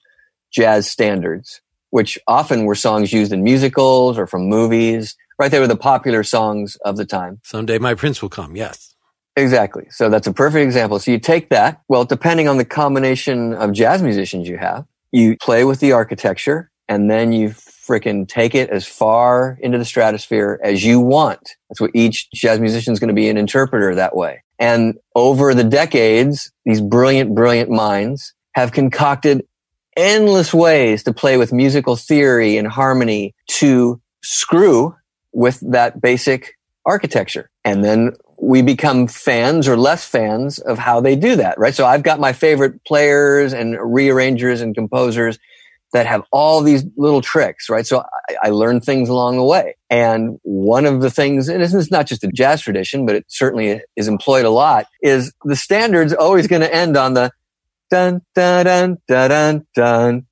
jazz standards, which often were songs used in musicals or from movies. Right, they were the popular songs of the time. Someday my prince will come, yes. Exactly. So that's a perfect example. So you take that. Well, depending on the combination of jazz musicians you have, you play with the architecture, and then you frickin' take it as far into the stratosphere as you want. That's what each jazz musician is going to be, an interpreter that way. And over the decades, these brilliant, brilliant minds have concocted endless ways to play with musical theory and harmony to screw with that basic architecture. And then we become fans or less fans of how they do that, right? So I've got my favorite players and rearrangers and composers that have all these little tricks, right? So I, I learned things along the way. And one of the things, and it's not just a jazz tradition, but it certainly is employed a lot, is the standard's always going to end on the dun, dun, dun, dun, dun, dun,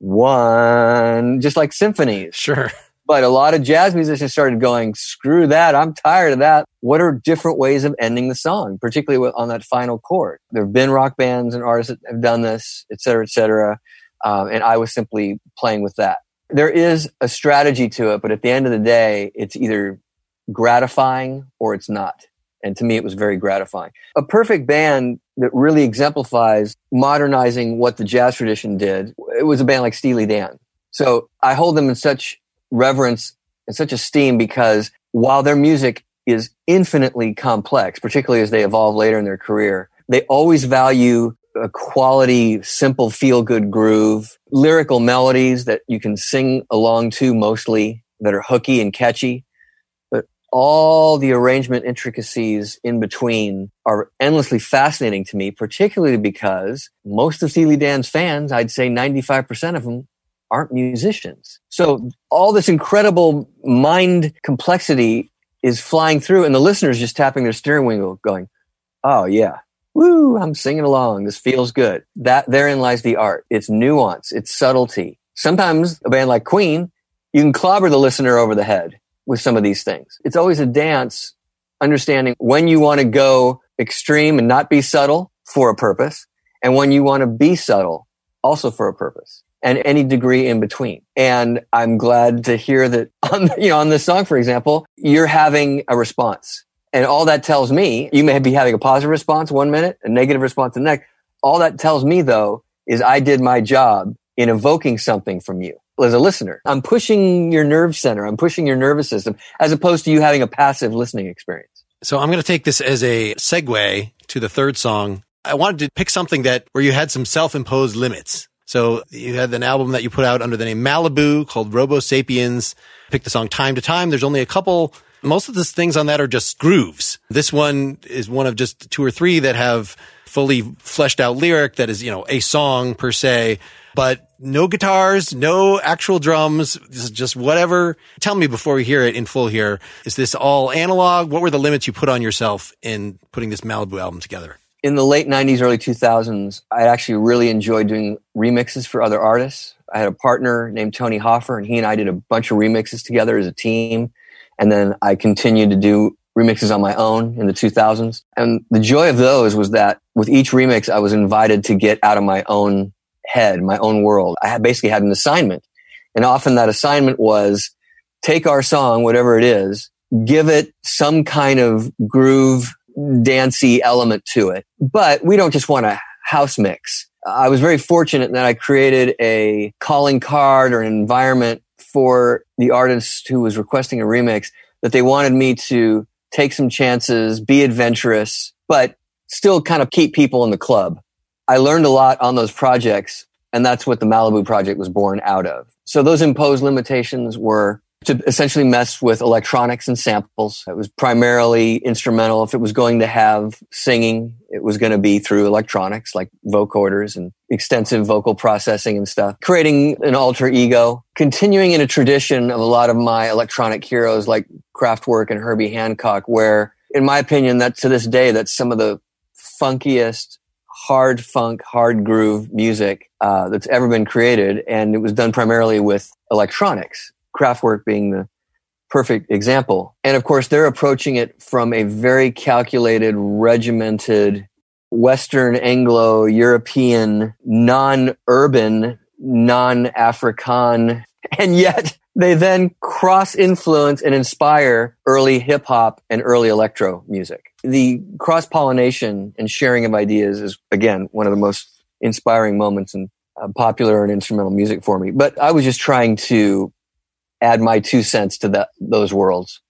one, just like symphonies. Sure. But a lot of jazz musicians started going, screw that, I'm tired of that. What are different ways of ending the song, particularly on that final chord? There have been rock bands and artists that have done this, et cetera, et cetera. Um, and I was simply playing with that. There is a strategy to it, but at the end of the day, it's either gratifying or it's not. And to me, it was very gratifying. A perfect band that really exemplifies modernizing what the jazz tradition did, it was a band like Steely Dan. So I hold them in such reverence and such esteem because while their music is infinitely complex, particularly as they evolve later in their career, they always value a quality, simple, feel-good groove, lyrical melodies that you can sing along to mostly, that are hooky and catchy, but all the arrangement intricacies in between are endlessly fascinating to me, particularly because most of Steely Dan's fans, I'd say ninety-five percent of them, aren't musicians. So all this incredible mind complexity is flying through, and the listener's just tapping their steering wheel going, oh, yeah. Woo, I'm singing along. This feels good. That therein lies the art. It's nuance. It's subtlety. Sometimes a band like Queen, you can clobber the listener over the head with some of these things. It's always a dance, understanding when you want to go extreme and not be subtle for a purpose, and when you want to be subtle also for a purpose, and any degree in between. And I'm glad to hear that on, you know, on this song, for example, you're having a response. And all that tells me, you may be having a positive response one minute, a negative response the next. All that tells me, though, is I did my job in evoking something from you as a listener. I'm pushing your nerve center. I'm pushing your nervous system, as opposed to you having a passive listening experience. So I'm going to take this as a segue to the third song. I wanted to pick something that where you had some self-imposed limits. So you had an album that you put out under the name Malibu called Robo Sapiens. Picked the song Time to Time. There's only a couple. Most of the things on that are just grooves. This one is one of just two or three that have fully fleshed out lyric that is, you know, a song per se, but no guitars, no actual drums. This is just whatever. Tell me before we hear it in full here, is this all analog? What were the limits you put on yourself in putting this Malibu album together? In the late nineties, early two thousands, I actually really enjoyed doing remixes for other artists. I had a partner named Tony Hoffer, and he and I did a bunch of remixes together as a team. And then I continued to do remixes on my own in the two thousands. And the joy of those was that with each remix, I was invited to get out of my own head, my own world. I had basically had an assignment. And often that assignment was take our song, whatever it is, give it some kind of groove, dancey element to it. But we don't just want a house mix. I was very fortunate that I created a calling card or an environment for the artist who was requesting a remix, that they wanted me to take some chances, be adventurous, but still kind of keep people in the club. I learned a lot on those projects, and that's what the Malibu project was born out of. So those imposed limitations were to essentially mess with electronics and samples. It was primarily instrumental. If it was going to have singing, it was going to be through electronics like vocoders and extensive vocal processing and stuff. Creating an alter ego, continuing in a tradition of a lot of my electronic heroes like Kraftwerk and Herbie Hancock, where, in my opinion, that to this day, that's some of the funkiest hard funk, hard groove music uh, that's ever been created. And it was done primarily with electronics. Kraftwerk being the perfect example. And of course, they're approaching it from a very calculated, regimented, Western, Anglo-European, non-urban, non-African, and yet they then cross-influence and inspire early hip-hop and early electro music. The cross-pollination and sharing of ideas is, again, one of the most inspiring moments in uh, popular and instrumental music for me. But I was just trying to add my two cents to the, those worlds.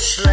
Sure.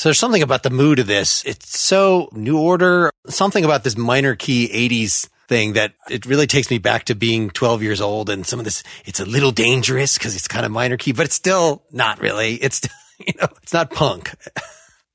So there's something about the mood of this. It's so New Order, something about this minor key eighties thing that it really takes me back to being twelve years old. And some of this, it's a little dangerous because it's kind of minor key, but it's still not really. It's, you know, it's not punk.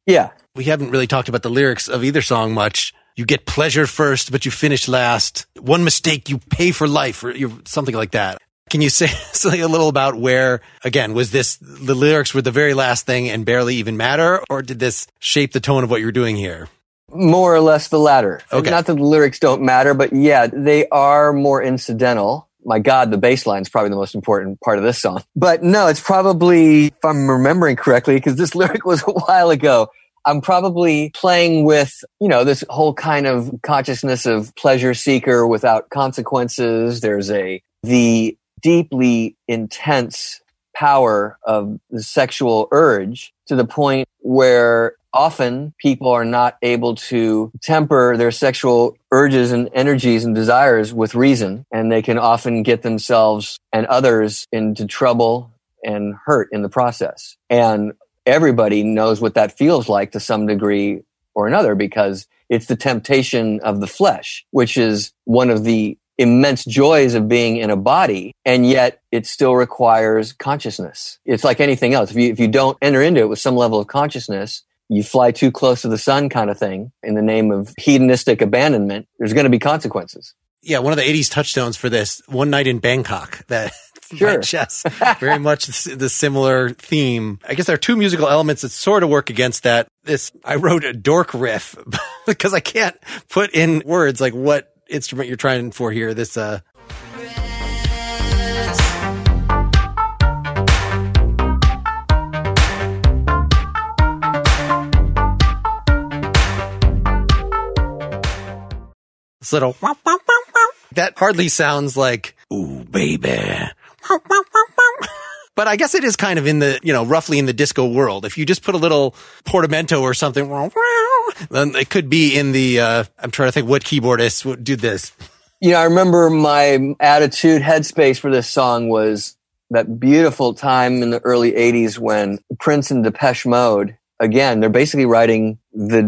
Yeah. We haven't really talked about the lyrics of either song much. You get pleasure first, but you finish last. One mistake, you pay for life, or something like that. Can you say something a little about where, again, was this, the lyrics were the very last thing and barely even matter, or did this shape the tone of what you're doing here? More or less the latter. Okay. Not that the lyrics don't matter, but yeah, they are more incidental. My God, the bass line is probably the most important part of this song. But no, it's probably, if I'm remembering correctly, because this lyric was a while ago, I'm probably playing with, you know, this whole kind of consciousness of pleasure seeker without consequences. There's a, the... deeply intense power of the sexual urge to the point where often people are not able to temper their sexual urges and energies and desires with reason, and they can often get themselves and others into trouble and hurt in the process. And everybody knows what that feels like to some degree or another, because it's the temptation of the flesh, which is one of the immense joys of being in a body, and yet it still requires consciousness. It's like anything else. If you, if you don't enter into it with some level of consciousness, you fly too close to the sun kind of thing in the name of hedonistic abandonment, there's going to be consequences. Yeah, one of the eighties touchstones for this, One Night in Bangkok, that sure. Yes, very much the similar theme. I guess there are two musical elements that sort of work against that. This, I wrote a dork riff because I can't put in words like what instrument you're trying for here, this uh this little that hardly sounds like ooh baby, but I guess it is kind of in the, you know, roughly in the disco world. If you just put a little portamento or something, then it could be in the, uh, I'm trying to think what keyboardists would do this. You know, I remember my attitude, headspace for this song was that beautiful time in the early eighties when Prince and Depeche Mode, again, they're basically writing the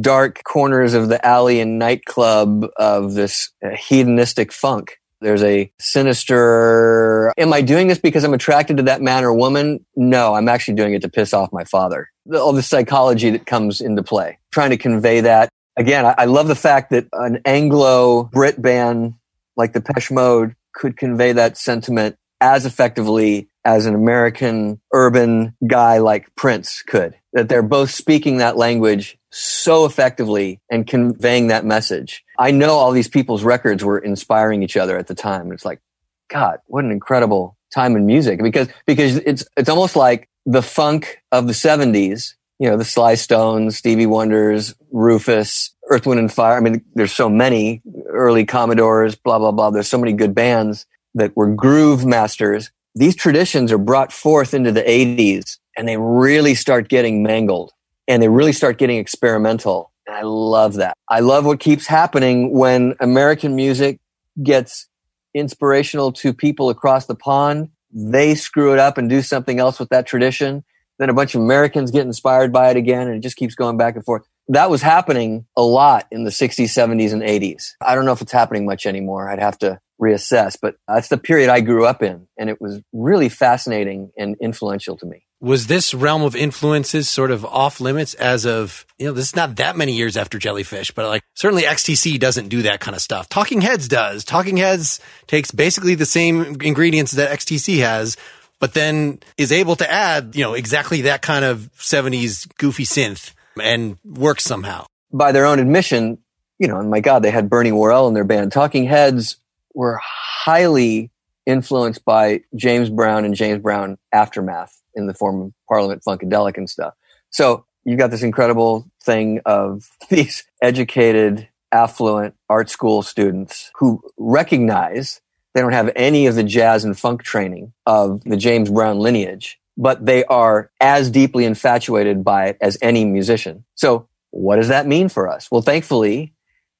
dark corners of the alley and nightclub of this hedonistic funk. There's a sinister, am I doing this because I'm attracted to that man or woman? No, I'm actually doing it to piss off my father. All the psychology that comes into play, trying to convey that. Again, I love the fact that an Anglo-Brit band like Depeche Mode could convey that sentiment as effectively as an American urban guy like Prince could. That they're both speaking that language so effectively and conveying that message. I know all these people's records were inspiring each other at the time. It's like, God, what an incredible time in music. Because because it's it's almost like the funk of the seventies, you know, the Sly Stones, Stevie Wonders, Rufus, Earth, Wind and Fire. I mean, there's so many early Commodores, blah, blah, blah. There's so many good bands that were groove masters. These traditions are brought forth into the eighties and they really start getting mangled and they really start getting experimental. And I love that. I love what keeps happening when American music gets inspirational to people across the pond. They screw it up and do something else with that tradition. Then a bunch of Americans get inspired by it again, and it just keeps going back and forth. That was happening a lot in the sixties, seventies, and eighties. I don't know if it's happening much anymore. I'd have to reassess, but that's the period I grew up in, and it was really fascinating and influential to me. Was this realm of influences sort of off limits as of, you know, this is not that many years after Jellyfish, but like certainly X T C doesn't do that kind of stuff. Talking Heads does. Talking Heads takes basically the same ingredients that X T C has, but then is able to add, you know, exactly that kind of seventies goofy synth and works somehow. By their own admission, you know, and my God, they had Bernie Worrell in their band. Talking Heads were highly influenced by James Brown and James Brown Aftermath, in the form of Parliament Funkadelic and stuff. So you've got this incredible thing of these educated, affluent art school students who recognize they don't have any of the jazz and funk training of the James Brown lineage, but they are as deeply infatuated by it as any musician. So what does that mean for us? Well, thankfully,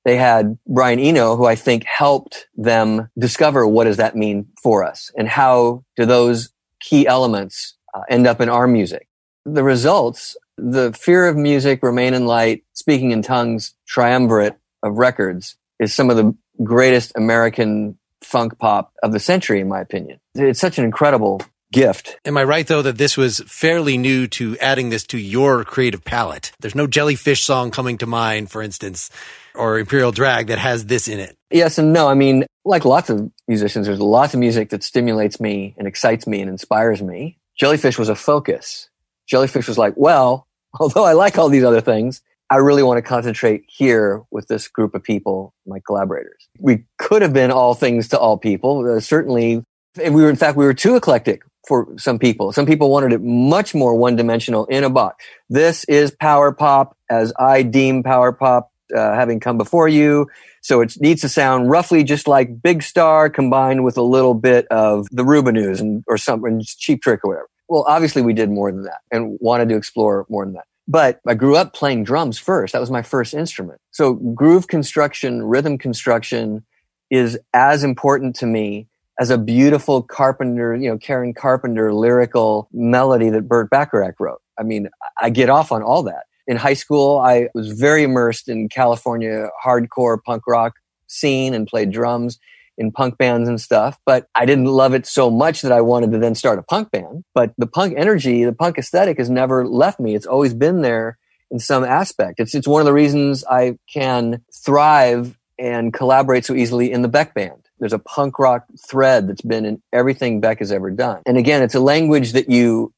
they had Brian Eno, who I think helped them discover what does that mean for us and how do those key elements Uh, end up in our music. The results the Fear of Music, Remain in Light, Speaking in Tongues triumvirate of records is some of the greatest American funk pop of the century, in my opinion. It's such an incredible gift. Am I right, though, that this was fairly new to adding this to your creative palette? There's no Jellyfish song coming to mind, for instance, or Imperial Drag that has this in it. Yes and no. I mean, like lots of musicians, there's lots of music that stimulates me and excites me and inspires me. Jellyfish was a focus. Jellyfish was like, well, although I like all these other things, I really want to concentrate here with this group of people, my collaborators. We could have been all things to all people. Uh, certainly, and we were, in fact, we were too eclectic for some people. Some people wanted it much more one-dimensional in a box. This is power pop, as I deem power pop, uh, having come before you. So it needs to sound roughly just like Big Star combined with a little bit of the Rubenews and or something, Cheap Trick or whatever. Well, obviously we did more than that and wanted to explore more than that. But I grew up playing drums first. That was my first instrument. So groove construction, rhythm construction is as important to me as a beautiful Carpenter, you know, Karen Carpenter lyrical melody that Burt Bacharach wrote. I mean, I get off on all that. In high school, I was very immersed in California hardcore punk rock scene and played drums in punk bands and stuff. But I didn't love it so much that I wanted to then start a punk band. But the punk energy, the punk aesthetic has never left me. It's always been there in some aspect. It's, it's one of the reasons I can thrive and collaborate so easily in the Beck band. There's a punk rock thread that's been in everything Beck has ever done. And again, it's a language that you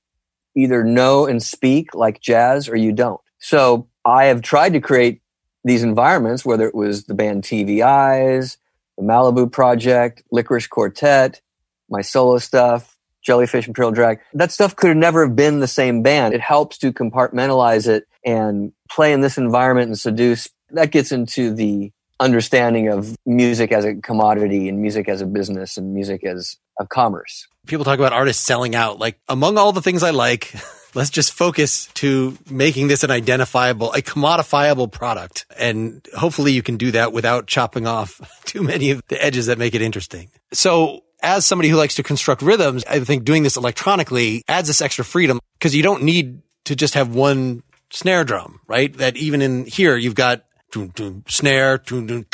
either know and speak like jazz or you don't. So I have tried to create these environments, whether it was the band T V Eyes, the Malibu Project, Licorice Quartet, my solo stuff, Jellyfish, and Trail Drag. That stuff could have never been the same band. It helps to compartmentalize it and play in this environment and seduce. That gets into the understanding of music as a commodity and music as a business and music as a commerce. People talk about artists selling out. Like, among all the things I like, let's just focus to making this an identifiable, a commodifiable product. And hopefully you can do that without chopping off too many of the edges that make it interesting. So as somebody who likes to construct rhythms, I think doing this electronically adds this extra freedom because you don't need to just have one snare drum, right? That even in here, you've got Doom, doom, snare, doom, doom,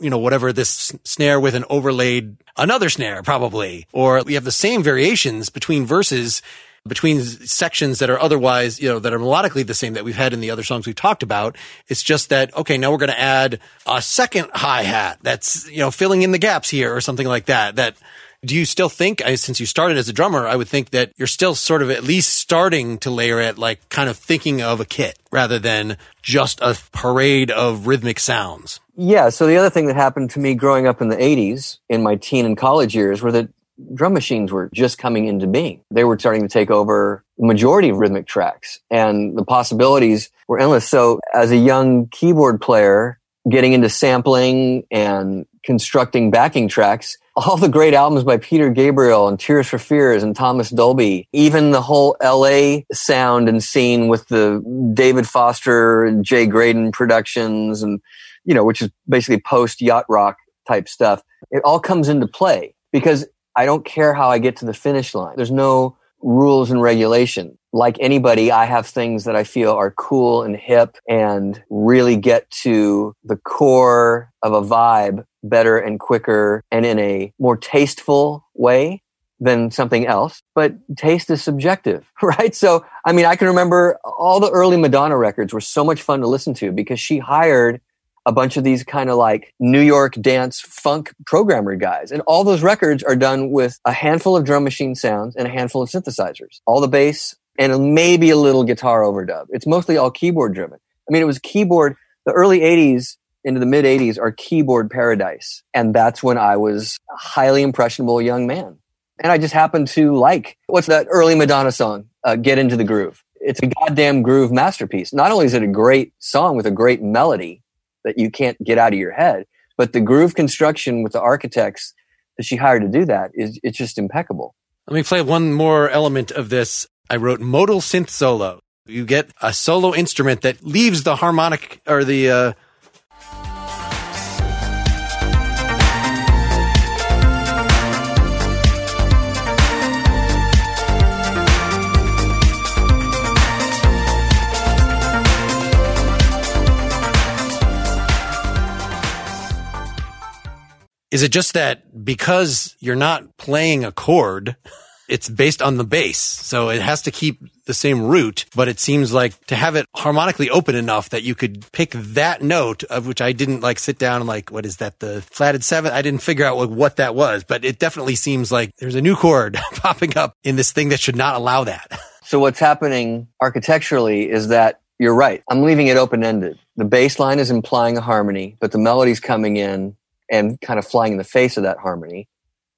you know, whatever this snare with an overlaid another snare probably, or you have the same variations between verses, between sections that are otherwise, you know, that are melodically the same that we've had in the other songs we've talked about. It's just that, okay, now we're going to add a second hi-hat that's, you know, filling in the gaps here or something like that. That do you still think, since you started as a drummer, I would think that you're still sort of at least starting to layer it, like kind of thinking of a kit rather than just a parade of rhythmic sounds? Yeah. So the other thing that happened to me growing up in the eighties in my teen and college years were that drum machines were just coming into being. They were starting to take over the majority of rhythmic tracks, and the possibilities were endless. So as a young keyboard player, getting into sampling and constructing backing tracks, all the great albums by Peter Gabriel and Tears for Fears and Thomas Dolby, even the whole L A sound and scene with the David Foster and Jay Graydon productions and, you know, which is basically post yacht rock type stuff. It all comes into play because I don't care how I get to the finish line. There's no rules and regulation. Like anybody, I have things that I feel are cool and hip and really get to the core of a vibe better and quicker and in a more tasteful way than something else. But taste is subjective, right? So, I mean, I can remember all the early Madonna records were so much fun to listen to because she hired a bunch of these kind of like New York dance funk programmer guys. And all those records are done with a handful of drum machine sounds and a handful of synthesizers, all the bass and maybe a little guitar overdub. It's mostly all keyboard driven. I mean, it was keyboard. The early eighties into the mid eighties are keyboard paradise. And that's when I was a highly impressionable young man. And I just happened to like, what's that early Madonna song? Uh, Get Into the Groove. It's a goddamn groove masterpiece. Not only is it a great song with a great melody that you can't get out of your head, but the groove construction with the architects that she hired to do that is, it's just impeccable. Let me play one more element of this. I wrote modal synth solo. You get a solo instrument that leaves the harmonic or the, uh, Is it just that because you're not playing a chord, it's based on the bass, so it has to keep the same root, but it seems like to have it harmonically open enough that you could pick that note, of which I didn't like sit down and like, what is that, the flatted seventh? I didn't figure out like what that was, but it definitely seems like there's a new chord popping up in this thing that should not allow that. So what's happening architecturally is that you're right. I'm leaving it open-ended. The bass line is implying a harmony, but the melody's coming in and kind of flying in the face of that harmony,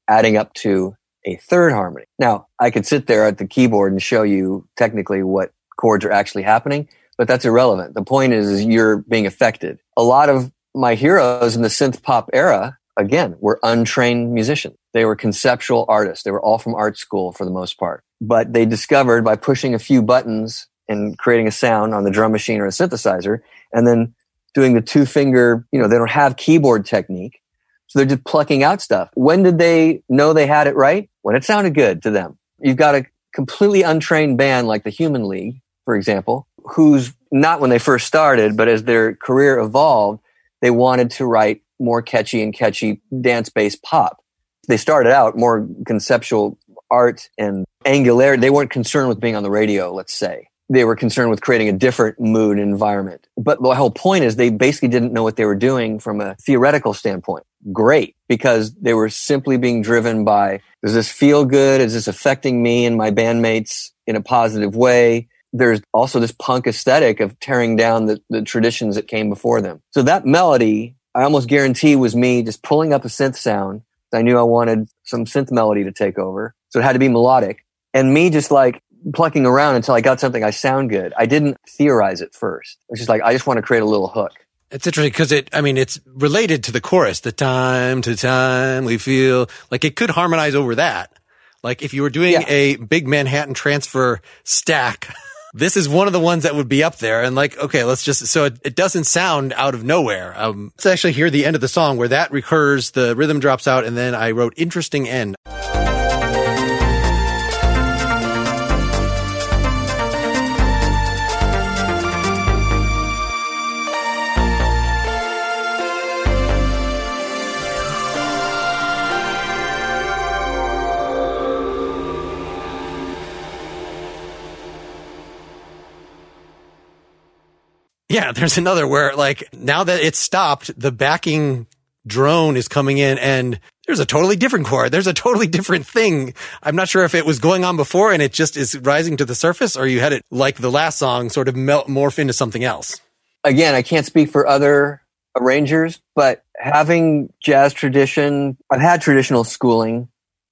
adding up to a third harmony. Now, I could sit there at the keyboard and show you technically what chords are actually happening, but that's irrelevant. The point is, is you're being affected. A lot of my heroes in the synth pop era, again, were untrained musicians. They were conceptual artists. They were all from art school for the most part. But they discovered by pushing a few buttons and creating a sound on the drum machine or a synthesizer, and then doing the two-finger, you know, they don't have keyboard technique. So they're just plucking out stuff. When did they know they had it right? When it sounded good to them. You've got a completely untrained band like the Human League, for example, who's not when they first started, but as their career evolved, they wanted to write more catchy and catchy dance-based pop. They started out more conceptual art and angularity. They weren't concerned with being on the radio, let's say. They were concerned with creating a different mood and environment. But the whole point is they basically didn't know what they were doing from a theoretical standpoint. Great, because they were simply being driven by, does this feel good? Is this affecting me and my bandmates in a positive way? There's also this punk aesthetic of tearing down the, the traditions that came before them. So that melody, I almost guarantee, was me just pulling up a synth sound. I knew I wanted some synth melody to take over, so it had to be melodic. And me just like plucking around until I got something I sound good. I didn't theorize it first. It's just like, I just want to create a little hook. It's interesting because it, I mean, it's related to the chorus, the time to time we feel, like it could harmonize over that. Like if you were doing yeah. a big Manhattan Transfer stack, this is one of the ones that would be up there. And like, okay, let's just, so it, it doesn't sound out of nowhere. Um, let's actually hear the end of the song where that recurs, the rhythm drops out, and then I wrote interesting end. Yeah, there's another where, like, now that it's stopped, the backing drone is coming in and there's a totally different chord. There's a totally different thing. I'm not sure if it was going on before and it just is rising to the surface, or you had it, like the last song, sort of melt, morph into something else. Again, I can't speak for other arrangers, but having jazz tradition, I've had traditional schooling.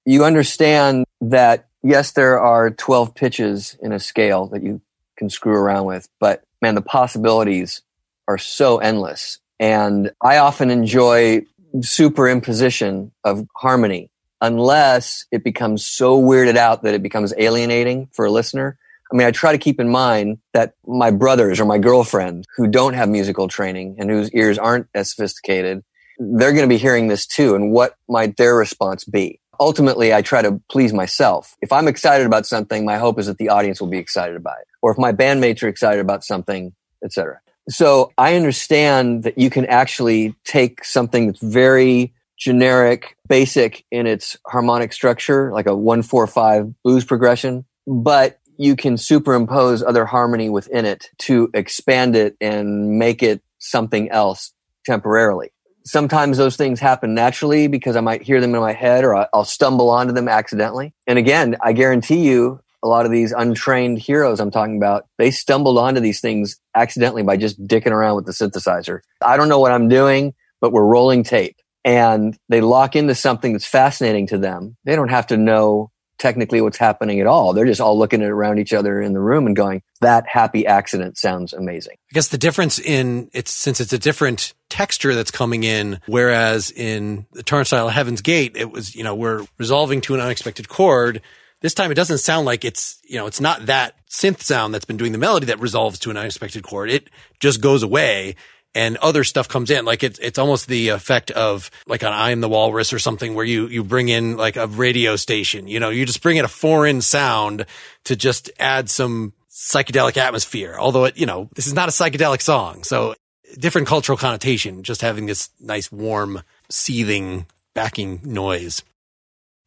You understand that, yes, there are twelve pitches in a scale that you can screw around with, but man, the possibilities are so endless. And I often enjoy superimposition of harmony, unless it becomes so weirded out that it becomes alienating for a listener. I mean, I try to keep in mind that my brothers or my girlfriend who don't have musical training and whose ears aren't as sophisticated, they're going to be hearing this too. And what might their response be? Ultimately, I try to please myself. If I'm excited about something, my hope is that the audience will be excited about it. Or if my bandmates are excited about something, et cetera. So I understand that you can actually take something that's very generic, basic in its harmonic structure, like a one, four, five blues progression, but you can superimpose other harmony within it to expand it and make it something else temporarily. Sometimes those things happen naturally because I might hear them in my head or I'll stumble onto them accidentally. And again, I guarantee you, a lot of these untrained heroes I'm talking about, they stumbled onto these things accidentally by just dicking around with the synthesizer. I don't know what I'm doing, but we're rolling tape. And they lock into something that's fascinating to them. They don't have to know technically what's happening at all. They're just all looking around each other in the room and going, that happy accident sounds amazing. I guess the difference in it's, since it's a different texture that's coming in, whereas in the Turnstile at Heaven's Gate, it was, you know, we're resolving to an unexpected chord. This time it doesn't sound like it's, you know, it's not that synth sound that's been doing the melody that resolves to an unexpected chord. It just goes away. And other stuff comes in, like it's it's almost the effect of like an I Am the Walrus or something, where you you bring in like a radio station, you know, you just bring in a foreign sound to just add some psychedelic atmosphere. Although it, you know, this is not a psychedelic song, so different cultural connotation. Just having this nice, warm, seething backing noise.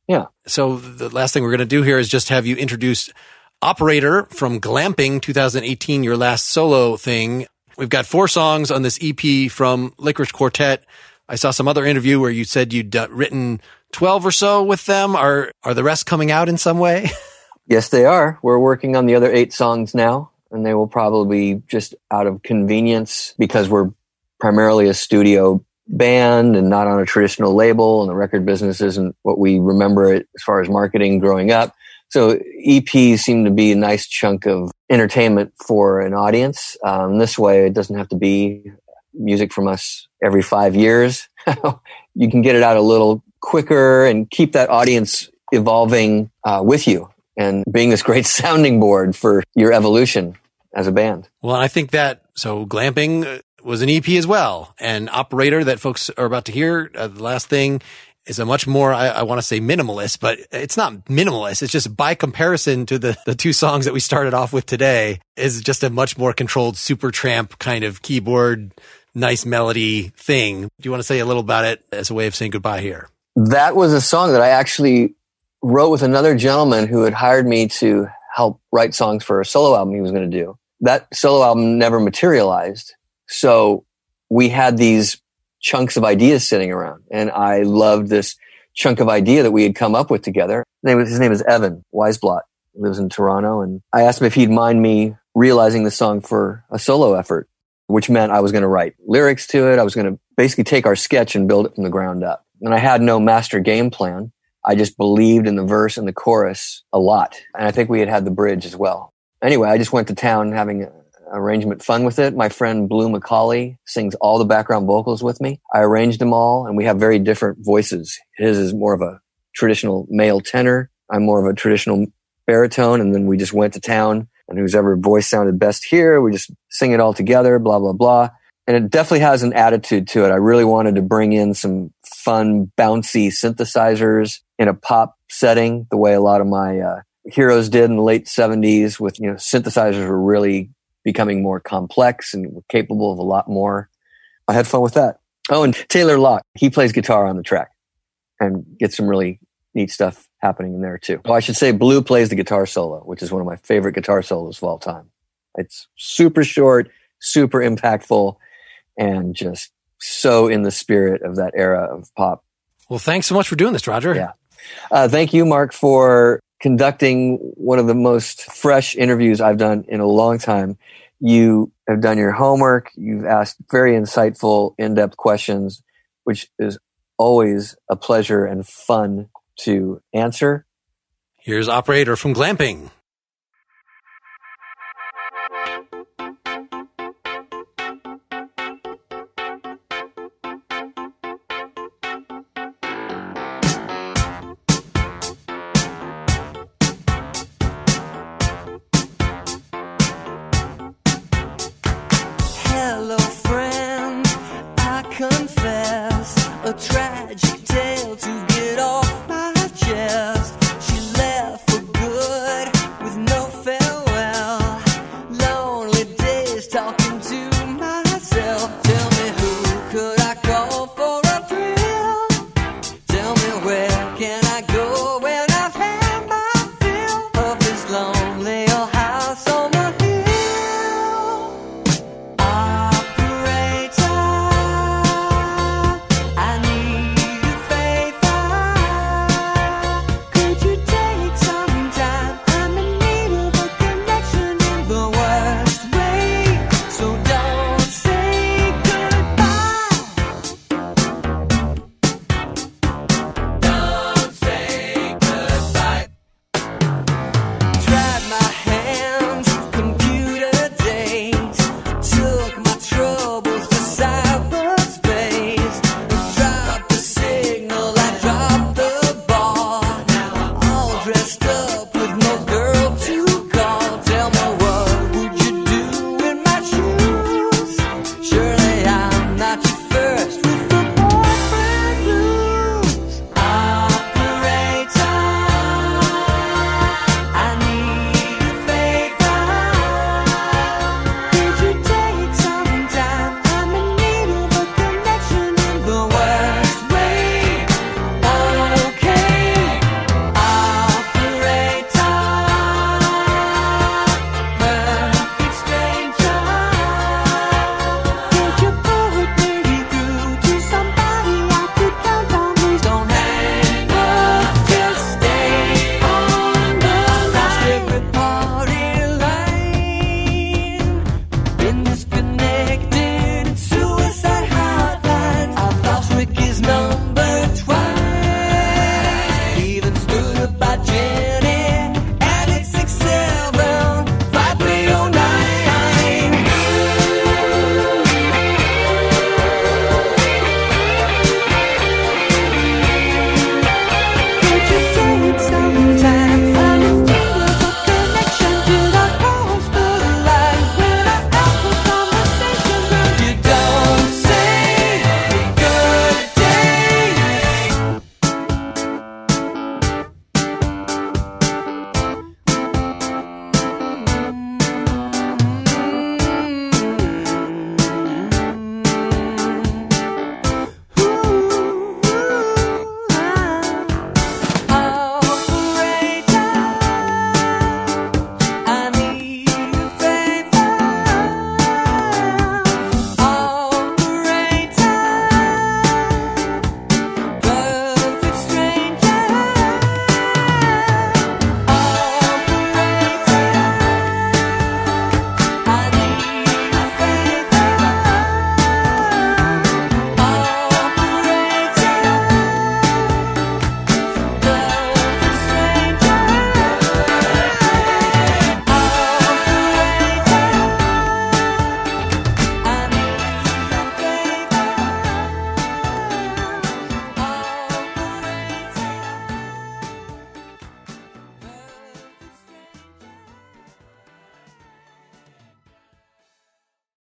Yeah. So the last thing we're going to do here is just have you introduce Operator from Glamping twenty eighteen, your last solo thing. We've got four songs on this E P from Licorice Quartet. I saw some other interview where you said you'd uh, written twelve or so with them. Are are the rest coming out in some way? Yes, they are. We're working on the other eight songs now, and they will probably be just out of convenience because we're primarily a studio band and not on a traditional label, and the record business isn't what we remember it as far as marketing growing up. So E Ps seem to be a nice chunk of entertainment for an audience. Um, this way, it doesn't have to be music from us every five years. You can get it out a little quicker and keep that audience evolving uh, with you and being this great sounding board for your evolution as a band. Well, I think that, so Glamping was an E P as well. And Operator, that folks are about to hear, uh, the last thing, is a much more, I, I want to say minimalist, but it's not minimalist. It's just by comparison to the, the two songs that we started off with today is just a much more controlled Supertramp kind of keyboard, nice melody thing. Do you want to say a little about it as a way of saying goodbye here? That was a song that I actually wrote with another gentleman who had hired me to help write songs for a solo album he was going to do. That solo album never materialized. So we had these chunks of ideas sitting around. And I loved this chunk of idea that we had come up with together. His name is Evan Weisblatt. He lives in Toronto. And I asked him if he'd mind me realizing the song for a solo effort, which meant I was going to write lyrics to it. I was going to basically take our sketch and build it from the ground up. And I had no master game plan. I just believed in the verse and the chorus a lot. And I think we had had the bridge as well. Anyway, I just went to town having a arrangement fun with it. My friend Blue McCauley sings all the background vocals with me. I arranged them all, and we have very different voices. His is more of a traditional male tenor. I'm more of a traditional baritone, and then we just went to town, and whoever voice sounded best here, we just sing it all together, blah, blah, blah. And it definitely has an attitude to it. I really wanted to bring in some fun, bouncy synthesizers in a pop setting, the way a lot of my uh, heroes did in the late seventies with, you know, synthesizers were really becoming more complex and capable of a lot more. I had fun with that. Oh, and Taylor Locke, he plays guitar on the track and gets some really neat stuff happening in there too. Oh, I should say Blue plays the guitar solo, which is one of my favorite guitar solos of all time. It's super short, super impactful, and just so in the spirit of that era of pop. Well, thanks so much for doing this, Roger. Yeah. Uh, thank you, Mark, for conducting one of the most fresh interviews I've done in a long time. You have done your homework. You've asked very insightful, in-depth questions, which is always a pleasure and fun to answer. Here's Operator from Glamping. Tale to get off my chest. She left for good.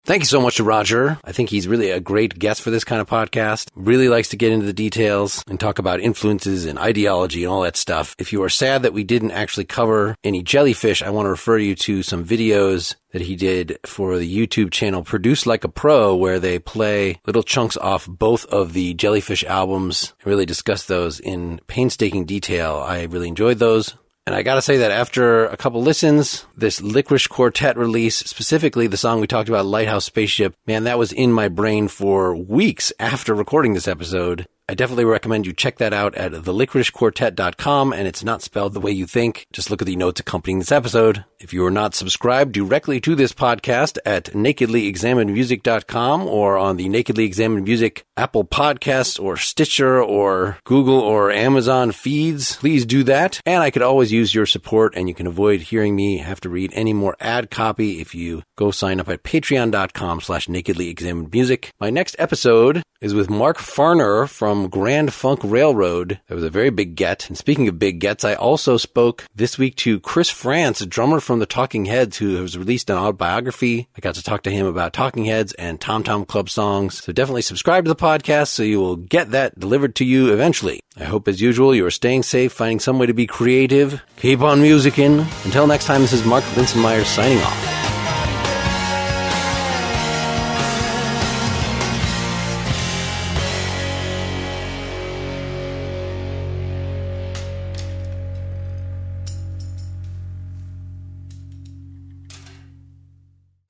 Thank you so much to Roger. I think he's really a great guest for this kind of podcast. Really likes to get into the details and talk about influences and ideology and all that stuff. If you are sad that we didn't actually cover any Jellyfish, I want to refer you to some videos that he did for the YouTube channel Produced Like a Pro, where they play little chunks off both of the Jellyfish albums and really discuss those in painstaking detail. I really enjoyed those. And I gotta say that after a couple listens, this Licorice Quartet release, specifically the song we talked about, Lighthouse Spaceship, man, that was in my brain for weeks after recording this episode. I definitely recommend you check that out at the licorice quartet dot com, and it's not spelled the way you think. Just look at the notes accompanying this episode. If you are not subscribed directly to this podcast at nakedly examined music dot com or on the Nakedly Examined Music Apple Podcasts or Stitcher or Google or Amazon feeds, please do that. And I could always use your support, and you can avoid hearing me have to read any more ad copy if you go sign up at patreon dot com slash nakedly examined music. My next episode is with Mark Farner from Grand Funk Railroad. That was a very big get. And speaking of big gets, I also spoke this week to Chris France, a drummer from the Talking Heads, who has released an autobiography. I got to talk to him about Talking Heads and Tom Tom Club songs. So definitely subscribe to the podcast so you will get that delivered to you eventually. I hope, as usual, you are staying safe, finding some way to be creative. Keep on musicking. Until next time, this is Mark Linsenmeyer signing off.